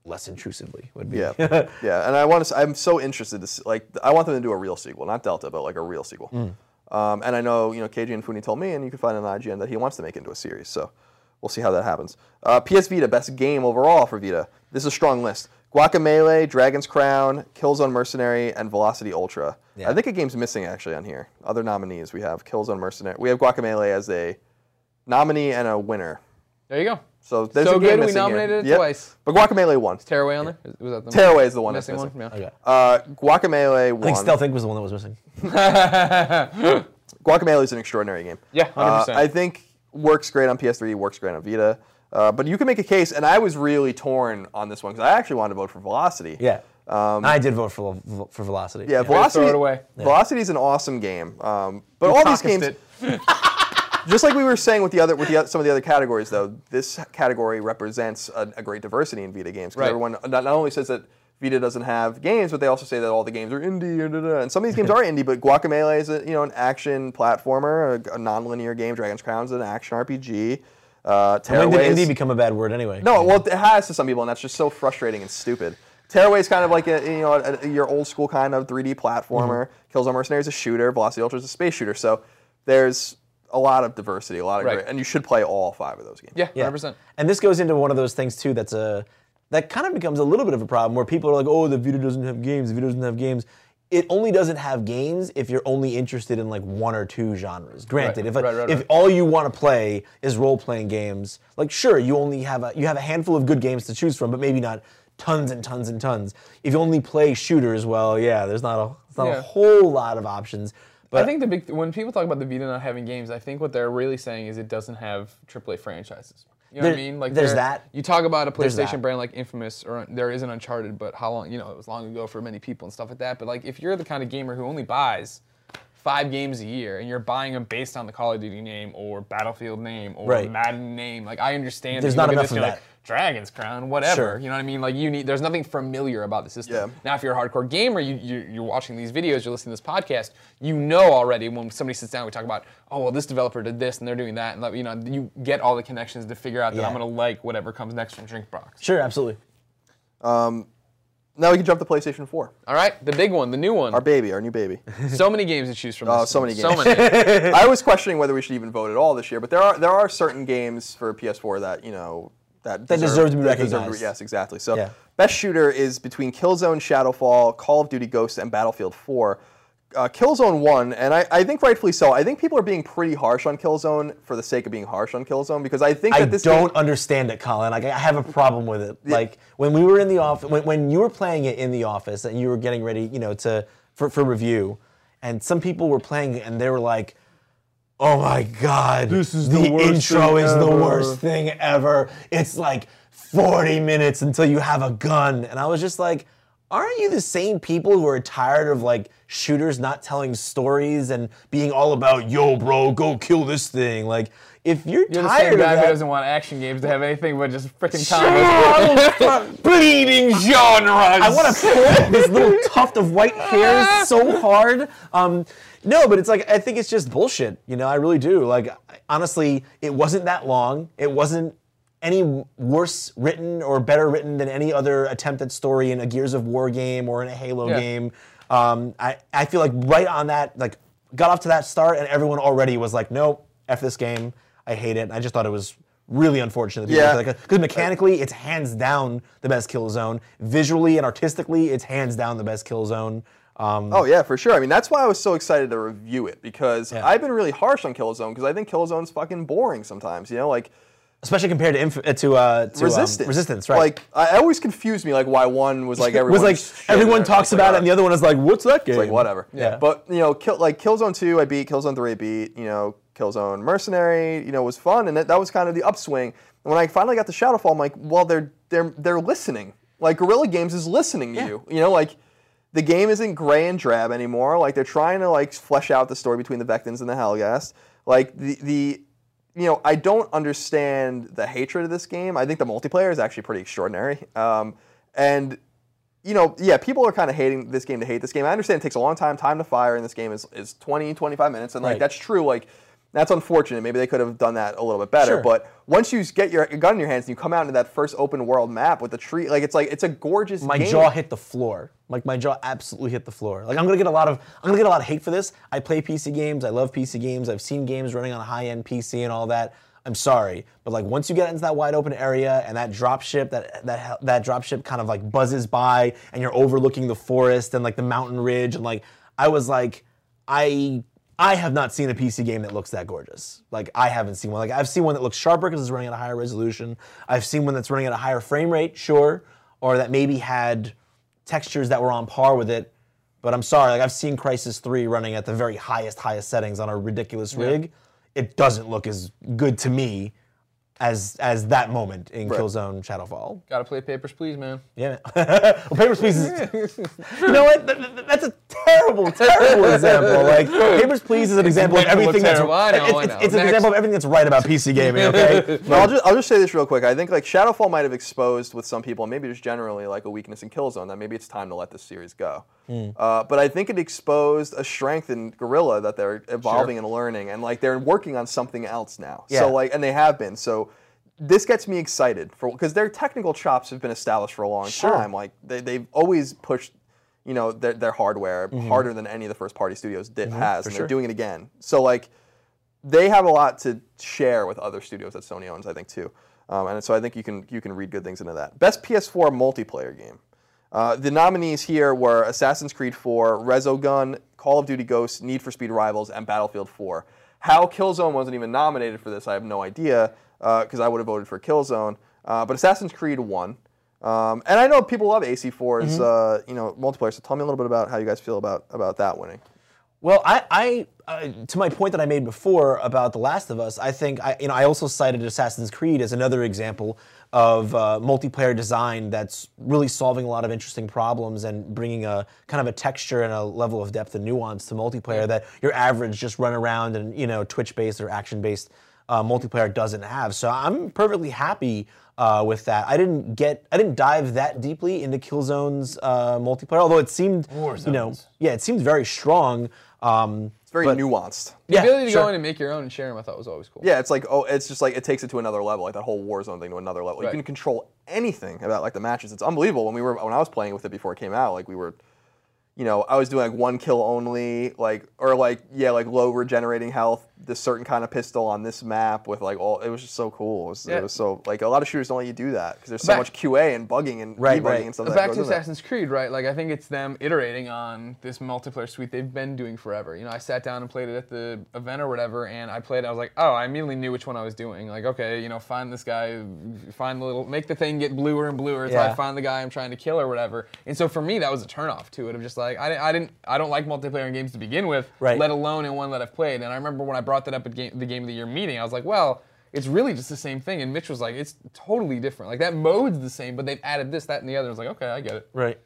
less intrusively would be. Yeah, yeah. And I'm so interested to see, like I want them to do a real sequel, not Delta, but like a real sequel. And I know KJ and Funi told me, and you can find on IGN that he wants to make it into a series. So we'll see how that happens. PS Vita, best game overall for Vita. This is a strong list. Guacamelee, Dragon's Crown, Killzone Mercenary, and Velocity Ultra. Yeah. I think a game's missing, actually, on here. Other nominees, we have Killzone Mercenary. We have Guacamelee as a nominee and a winner. There you go. So there's a game missing here. We nominated it twice. But Guacamelee won. Is Tearaway on there? Was that the Tearaway is the one that's missing. Yeah. Guacamelee won. I think Stealth Inc. was the one that was missing. Guacamelee is an extraordinary game. Yeah, 100%. I think works great on PS3, works great on Vita. But you can make a case, and I was really torn on this one because I actually wanted to vote for Velocity. Yeah, I did vote for Velocity. Yeah, Velocity. Throw it away. Velocity is an awesome game, but all these games, just like we were saying with some of the other categories, though, this category represents a great diversity in Vita games because everyone not only says that Vita doesn't have games, but they also say that all the games are indie, and some of these games are indie. But Guacamelee is an action platformer, a non-linear game. Dragon's Crown is an action RPG. When did indie become a bad word anyway? No, well, it has to some people, and that's just so frustrating and stupid. Tearaway is kind of like your old school kind of 3D platformer. Killzone Mercenary is a shooter. Velocity Ultra is a space shooter. So there's a lot of diversity, a lot of great, and you should play all 5 of those games. Yeah, 100%. And this goes into one of those things too that kind of becomes a little bit of a problem where people are like, oh, the Vita doesn't have games. The Vita doesn't have games. It only doesn't have games if you're only interested in like 1 or 2 genres. Granted, if all you want to play is role-playing games, like sure, you only have a handful of good games to choose from, but maybe not tons and tons and tons. If you only play shooters, well, yeah, there's not a whole lot of options. But I think when people talk about the Vita not having games, I think what they're really saying is it doesn't have AAA franchises. You know what I mean? Like there's that. You talk about a PlayStation brand like Infamous, or there is an Uncharted, but how long? It was long ago for many people and stuff like that. But like, if you're the kind of gamer who only buys 5 games a year and you're buying them based on the Call of Duty name or Battlefield name or Madden name, like I understand there's not enough of that. Like, Dragon's Crown, whatever, you know what I mean? Like you need, there's nothing familiar about the system. Now, if you're a hardcore gamer, you're watching these videos, you're listening to this podcast, you know already when somebody sits down, we talk about, oh, well, this developer did this and they're doing that, and you know, you get all the connections to figure out that I'm gonna like whatever comes next from Drinkbox. Sure, absolutely. Now we can jump to PlayStation 4. All right, the big one, the new one. Our baby, our new baby. So many games to choose from. Oh, so many games. So many. I was questioning whether we should even vote at all this year, but there are certain games for PS4 that, you know, that deserve to be recognized. Yes, exactly. So best shooter is between Killzone Shadowfall, Call of Duty Ghosts, and Battlefield 4. Killzone won, and I think rightfully so. I think people are being pretty harsh on Killzone for the sake of being harsh on Killzone, because I think that this I don't understand it, Colin. Like, I have a problem with it. Like, when we were in the office, when you were playing it in the office and you were getting ready, you know, for review, and some people were playing it and they were like, oh my God, this is the worst intro is the worst thing ever. It's like 40 minutes until you have a gun. And I was just like, aren't you the same people who are tired of like shooters not telling stories and being all about, yo bro, go kill this thing? Like, if you're tired of that... You're the same guy who doesn't want action games to have anything but just freaking combos. Bleeding genres! I want to pull this little tuft of white hair so hard. No, but it's like, I think it's just bullshit. You know, I really do. Like, honestly, it wasn't that long. It wasn't any worse written or better written than any other attempt at story in a Gears of War game or in a Halo game. I feel like right on that, like, got off to that start and everyone already was like, nope, F this game, I hate it. And I just thought it was really unfortunate. Yeah. Because mechanically, it's hands down the best Killzone. Visually and artistically, it's hands down the best Killzone. Oh yeah, for sure. I mean, that's why I was so excited to review it, because I've been really harsh on Killzone because I think Killzone's fucking boring sometimes, you know, like... Especially compared to Resistance. Resistance, right. Like, I always confused me, like, why one was like everyone... everyone talks about it and the other one is like, what's that game? It's like, whatever. Yeah. But, you know, Killzone 2 I beat, Killzone 3 I beat, you know, Killzone Mercenary, you know, was fun, and that was kind of the upswing. And when I finally got to Shadowfall, I'm like, well, they're listening. Like, Guerrilla Games is listening to you. You know, like, the game isn't gray and drab anymore. Like, they're trying to, like, flesh out the story between the Vectans and the Helghast. Like, the you know, I don't understand the hatred of this game. I think the multiplayer is actually pretty extraordinary. And, you know, yeah, people are kind of hating this game to hate this game. I understand it takes a long time to fire, and this game is 20, 25 minutes. And, like, that's true. Like, that's unfortunate. Maybe they could have done that a little bit better. Sure. But once you get your gun in your hands and you come out into that first open world map with the tree, like it's a gorgeous game. My jaw hit the floor. Like, my jaw absolutely hit the floor. Like, I'm gonna get a lot of hate for this. I play PC games. I love PC games. I've seen games running on a high-end PC and all that. I'm sorry, but like, once you get into that wide open area and that dropship, that dropship kind of like buzzes by, and you're overlooking the forest and like the mountain ridge, and like, I was like, I have not seen a PC game that looks that gorgeous. Like, I haven't seen one. Like, I've seen one that looks sharper because it's running at a higher resolution. I've seen one that's running at a higher frame rate, sure, or that maybe had textures that were on par with it. But I'm sorry, like, I've seen Crysis 3 running at the very highest settings on a ridiculous rig. It doesn't look as good to me as that moment in Killzone Shadowfall. Gotta play Papers, Please, man. Yeah. Well, Papers, Please is... You know what? That's a terrible, terrible example. Like, Papers, Please is an example of everything that's... It's an example of everything that's right about PC gaming, okay? No, I'll just say this real quick. I think, like, Shadowfall might have exposed with some people, and maybe just generally, like, a weakness in Killzone, that maybe it's time to let this series go. But I think it exposed a strength in Guerrilla that they're evolving and learning, and like, they're working on something else now. So like, and they have been. So this gets me excited for, because their technical chops have been established for a long time. Like, they've always pushed, you know, their hardware harder than any of the first party studios has, and they're doing it again. So like, they have a lot to share with other studios that Sony owns, I think, too. And so I think you can read good things into that. Best PS4 multiplayer game. The nominees here were Assassin's Creed 4, Resogun, Call of Duty Ghosts, Need for Speed Rivals, and Battlefield 4. How Killzone wasn't even nominated for this, I have no idea, because I would have voted for Killzone. But Assassin's Creed won. And I know people love AC4's you know, multiplayer, so tell me a little bit about how you guys feel about that winning. Well, I to my point that I made before about The Last of Us, I think I also cited Assassin's Creed as another example of multiplayer design that's really solving a lot of interesting problems and bringing a kind of a texture and a level of depth and nuance to multiplayer that your average just run around and Twitch-based or action-based multiplayer doesn't have. So I'm perfectly happy with that. I didn't dive that deeply into Killzone's multiplayer, although it seemed it seemed very strong. It's very nuanced. Yeah, the ability to go in and make your own and share them, I thought was always cool. Yeah, it's like, it's just like it takes it to another level, like that whole Warzone thing to another level. Right. You can control anything about like the matches. It's unbelievable. When I was playing with it before it came out, like we were, I was doing like one kill only, like low regenerating health, this certain kind of pistol on this map with like all. It was just so cool. It was so like a lot of shooters don't let you do that because there's so much QA and bugging and debugging and stuff. Back to Assassin's Creed, right? Like I think it's them iterating on this multiplayer suite they've been doing forever. I sat down and played it at the event or whatever, and I played. I was like, oh, I immediately knew which one I was doing. Like, okay, find this guy, make the thing get bluer and bluer until I find the guy I'm trying to kill or whatever. And so for me, that was a turnoff to it. I'm just like, I don't like multiplayer in games to begin with, let alone in one that I've played. And I remember when I brought that up at the Game of the Year meeting, I was like, well, it's really just the same thing. And Mitch was like, it's totally different. Like, that mode's the same, but they've added this, that, and the other. I was like, okay, I get it. Right.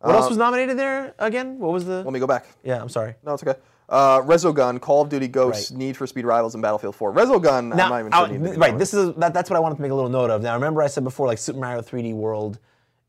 What else was nominated there again? What was the... Let me go back. Yeah, I'm sorry. No, it's okay. Resogun, Call of Duty Ghosts, Need for Speed Rivals, and Battlefield 4. Resogun, now, I'm not even sure. That's what I wanted to make a little note of. Now, remember I said before, like, Super Mario 3D World...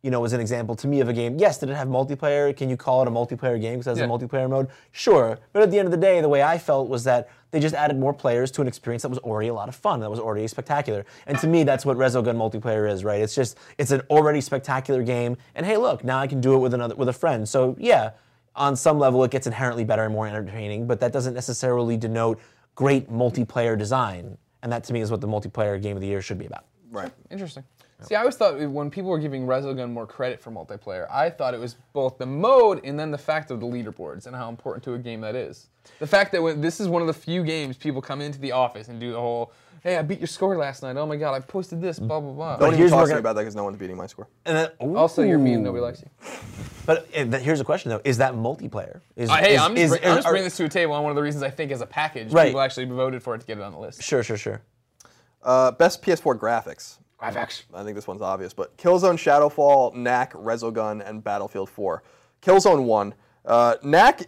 was an example to me of a game. Yes, did it have multiplayer? Can you call it a multiplayer game because it has a multiplayer mode? Sure. But at the end of the day, the way I felt was that they just added more players to an experience that was already a lot of fun, that was already spectacular. And to me, that's what Resogun multiplayer is, right? It's just, it's an already spectacular game, and hey, look, now I can do it with a friend. So yeah, on some level, it gets inherently better and more entertaining, but that doesn't necessarily denote great multiplayer design. And that, to me, is what the multiplayer Game of the Year should be about. Right. Interesting. See, I always thought when people were giving Resogun more credit for multiplayer, I thought it was both the mode and then the fact of the leaderboards and how important to a game that is. The fact that this is one of the few games people come into the office and do the whole, hey, I beat your score last night, oh my god, I posted this, blah, blah, blah. Don't even talk to me about that because no one's beating my score. And then, also, you're mean, nobody likes you. But here's a question, though. Is that multiplayer? I'm just bringing this to a table, and one of the reasons I think as a package, people actually voted for it to get it on the list. Sure. Best PS4 graphics. I think this one's obvious, but Killzone Shadowfall, Knack, Resogun, and Battlefield 4. Killzone 1. Knack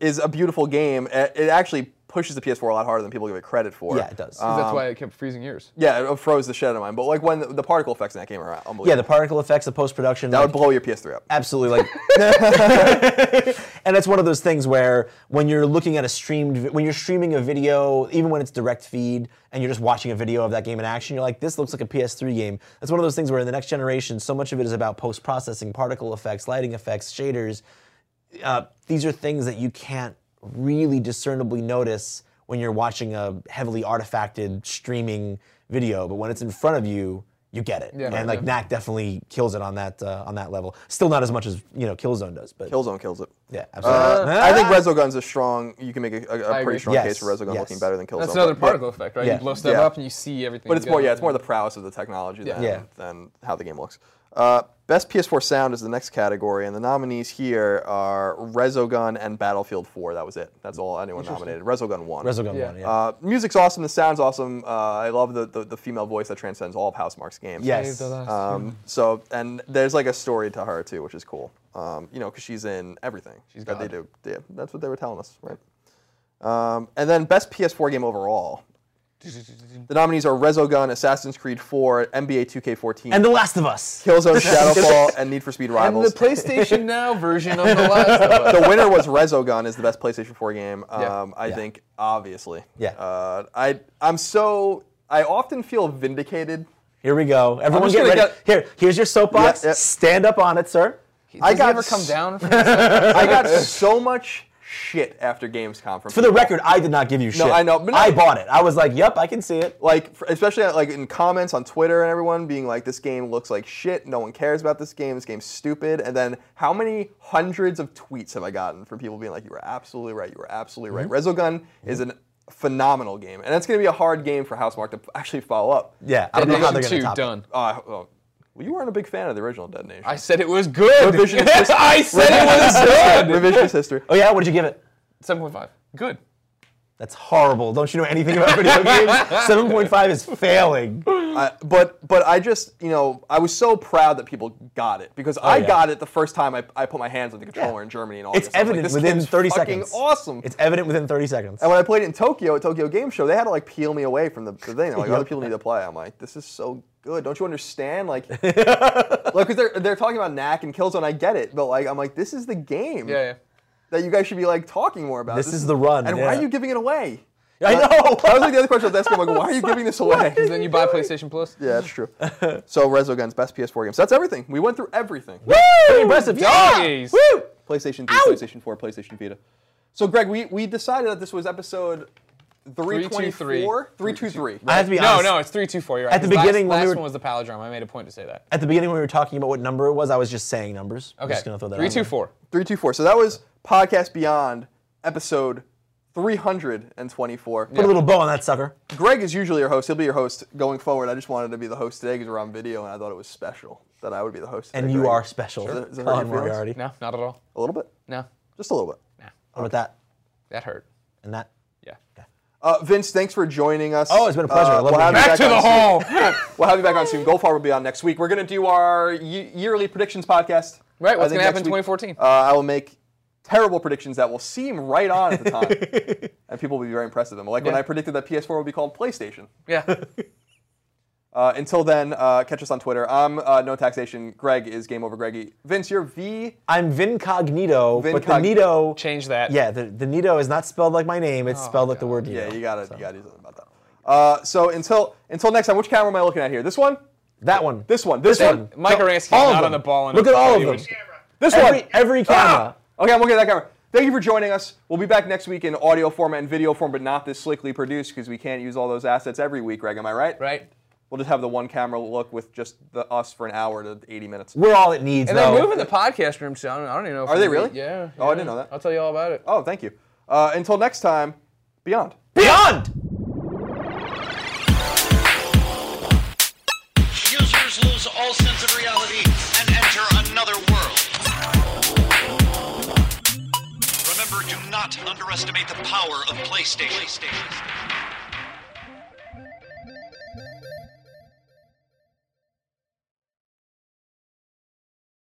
is a beautiful game. It actually pushes the PS4 a lot harder than people give it credit for. Yeah, it does. That's why it kept freezing yours. Yeah, it froze the shit out of mine. But like when the particle effects in that game are unbelievable. Yeah, the particle effects, the post-production. That would blow your PS3 up. Absolutely. And it's one of those things where when you're looking at when you're streaming a video, even when it's direct feed, and you're just watching a video of that game in action, you're like, this looks like a PS3 game. That's one of those things where in the next generation, so much of it is about post-processing, particle effects, lighting effects, shaders. These are things that you can't really discernibly notice when you're watching a heavily artifacted streaming video, but when it's in front of you, you get it. Yeah, and like Knack definitely kills it on that level. Still not as much as Killzone does, but Killzone kills it. Yeah, absolutely. I think Resogun's a strong. You can make a pretty strong case for Resogun looking better than Killzone. That's another particle effect, right? Yeah. You blow stuff up and you see everything. But it's more, it's more the prowess of the technology than how the game looks. Best PS4 sound is the next category, and the nominees here are Resogun and Battlefield 4. That was it. That's all anyone nominated. Resogun won. Resogun won. Music's awesome. The sound's awesome. I love the female voice that transcends all of Housemarque's games. Yes. And there's like a story to her too, which is cool. Because she's in everything that they do. Yeah, that's what they were telling us, right? And then best PS4 game overall. The nominees are Resogun, Assassin's Creed 4, NBA 2K14, and The Last of Us, Killzone Shadowfall, and Need for Speed Rivals. And the PlayStation Now version of The Last of Us. The winner was Resogun, is the best PlayStation 4 game. I think, obviously. Yeah. I often feel vindicated. Here we go. Everyone get ready. Here's your soapbox. Yeah. Stand up on it, sir. I got so much shit after Gamescom. For the record, I did not give you shit. No, I know. But I bought it. I was like, yep, I can see it. Like, especially like in comments on Twitter and everyone being like, this game looks like shit. No one cares about this game. This game's stupid. And then how many hundreds of tweets have I gotten from people being like, you were absolutely right. You were absolutely right. Resogun is an phenomenal game. And that's going to be a hard game for Housemarque to actually follow up. Yeah, I don't know how they're going to top it. Well, you weren't a big fan of the original Dead Nation. I said it was good. Revisionist history. I said it was good. Revisionist history. Oh yeah, what did you give it? 7.5. Good. That's horrible. Don't you know anything about video games? 7.5 is failing. But I just, you know, I was so proud that people got it, because I got it the first time I put my hands on the controller in Germany and all that. It's evident within 30 seconds. Awesome. It's evident within 30 seconds. And when I played it in Tokyo at Tokyo Game Show, they had to like peel me away from the thing. Like, other people need to play. I'm like, this is so good. Don't you understand? Like, because like, they're talking about Knack and Killzone. I get it, but like, I'm like, this is the game. Yeah. Yeah. That you guys should be like talking more about. This is the run. And why are you giving it away? I know. That was like the other question I was asking. I'm like, why are you giving this away? Because then you buy PlayStation Plus. Yeah, that's true. So Resogun's best PS4 games. That's everything. We went through everything. Woo! Pretty impressive. Yeah! Woo! PlayStation 3, PlayStation 4, PlayStation Vita. So Greg, we decided that this was episode 324? 323. Right? I have to be honest. No, it's 324. You're right. At the beginning, last one was the Palindrome. I made a point to say that. At the beginning, when we were talking about what number it was, I was just saying numbers. Okay. I'm just gonna throw that 324. 324. So that was Podcast Beyond, episode 324. Put a little bow on that sucker. Greg is usually your host. He'll be your host going forward. I just wanted to be the host today because we're on video, and I thought it was special that I would be the host today. And you are special. Sure. Is that hurt your feelings? No, not at all. A little bit? No. Just a little bit. No. What about that? That hurt. And that? Yeah. Okay. Vince, thanks for joining us. Oh, it's been a pleasure. I love you. Back to the hall. We'll have you back on soon. Go Far will be on next week. We're going to do our yearly predictions podcast. Right, what's going to happen in 2014? I will make terrible predictions that will seem right on at the time. And people will be very impressed with them. Like when I predicted that PS4 would be called PlayStation. Yeah. Until then, catch us on Twitter. I'm No Taxation. Greg is Game Over Greggy. Vince, you're V. I'm Vincognito. But the Nito. Change that. Yeah, the Nito is not spelled like my name. It's spelled like the word Nito. Yeah, you gotta do something about that. So until next time, which camera am I looking at here? This one? That one. This one. This one. Mike Aransky not on the ball. Look at all of them. This one. Every camera. Okay, I'm looking at that camera. Thank you for joining us. We'll be back next week in audio format and video form, but not this slickly produced because we can't use all those assets every week, Greg. Am I right? Right. We'll just have the one camera look with just us for an hour to 80 minutes. We're all it needs, though. And they're moving the podcast room sound. I don't even know if... Are they really? Yeah. Oh, I didn't know that. I'll tell you all about it. Oh, thank you. Until next time, Beyond. Beyond! Users lose all sense of reality and enter another world. Remember, do not underestimate the power of PlayStation.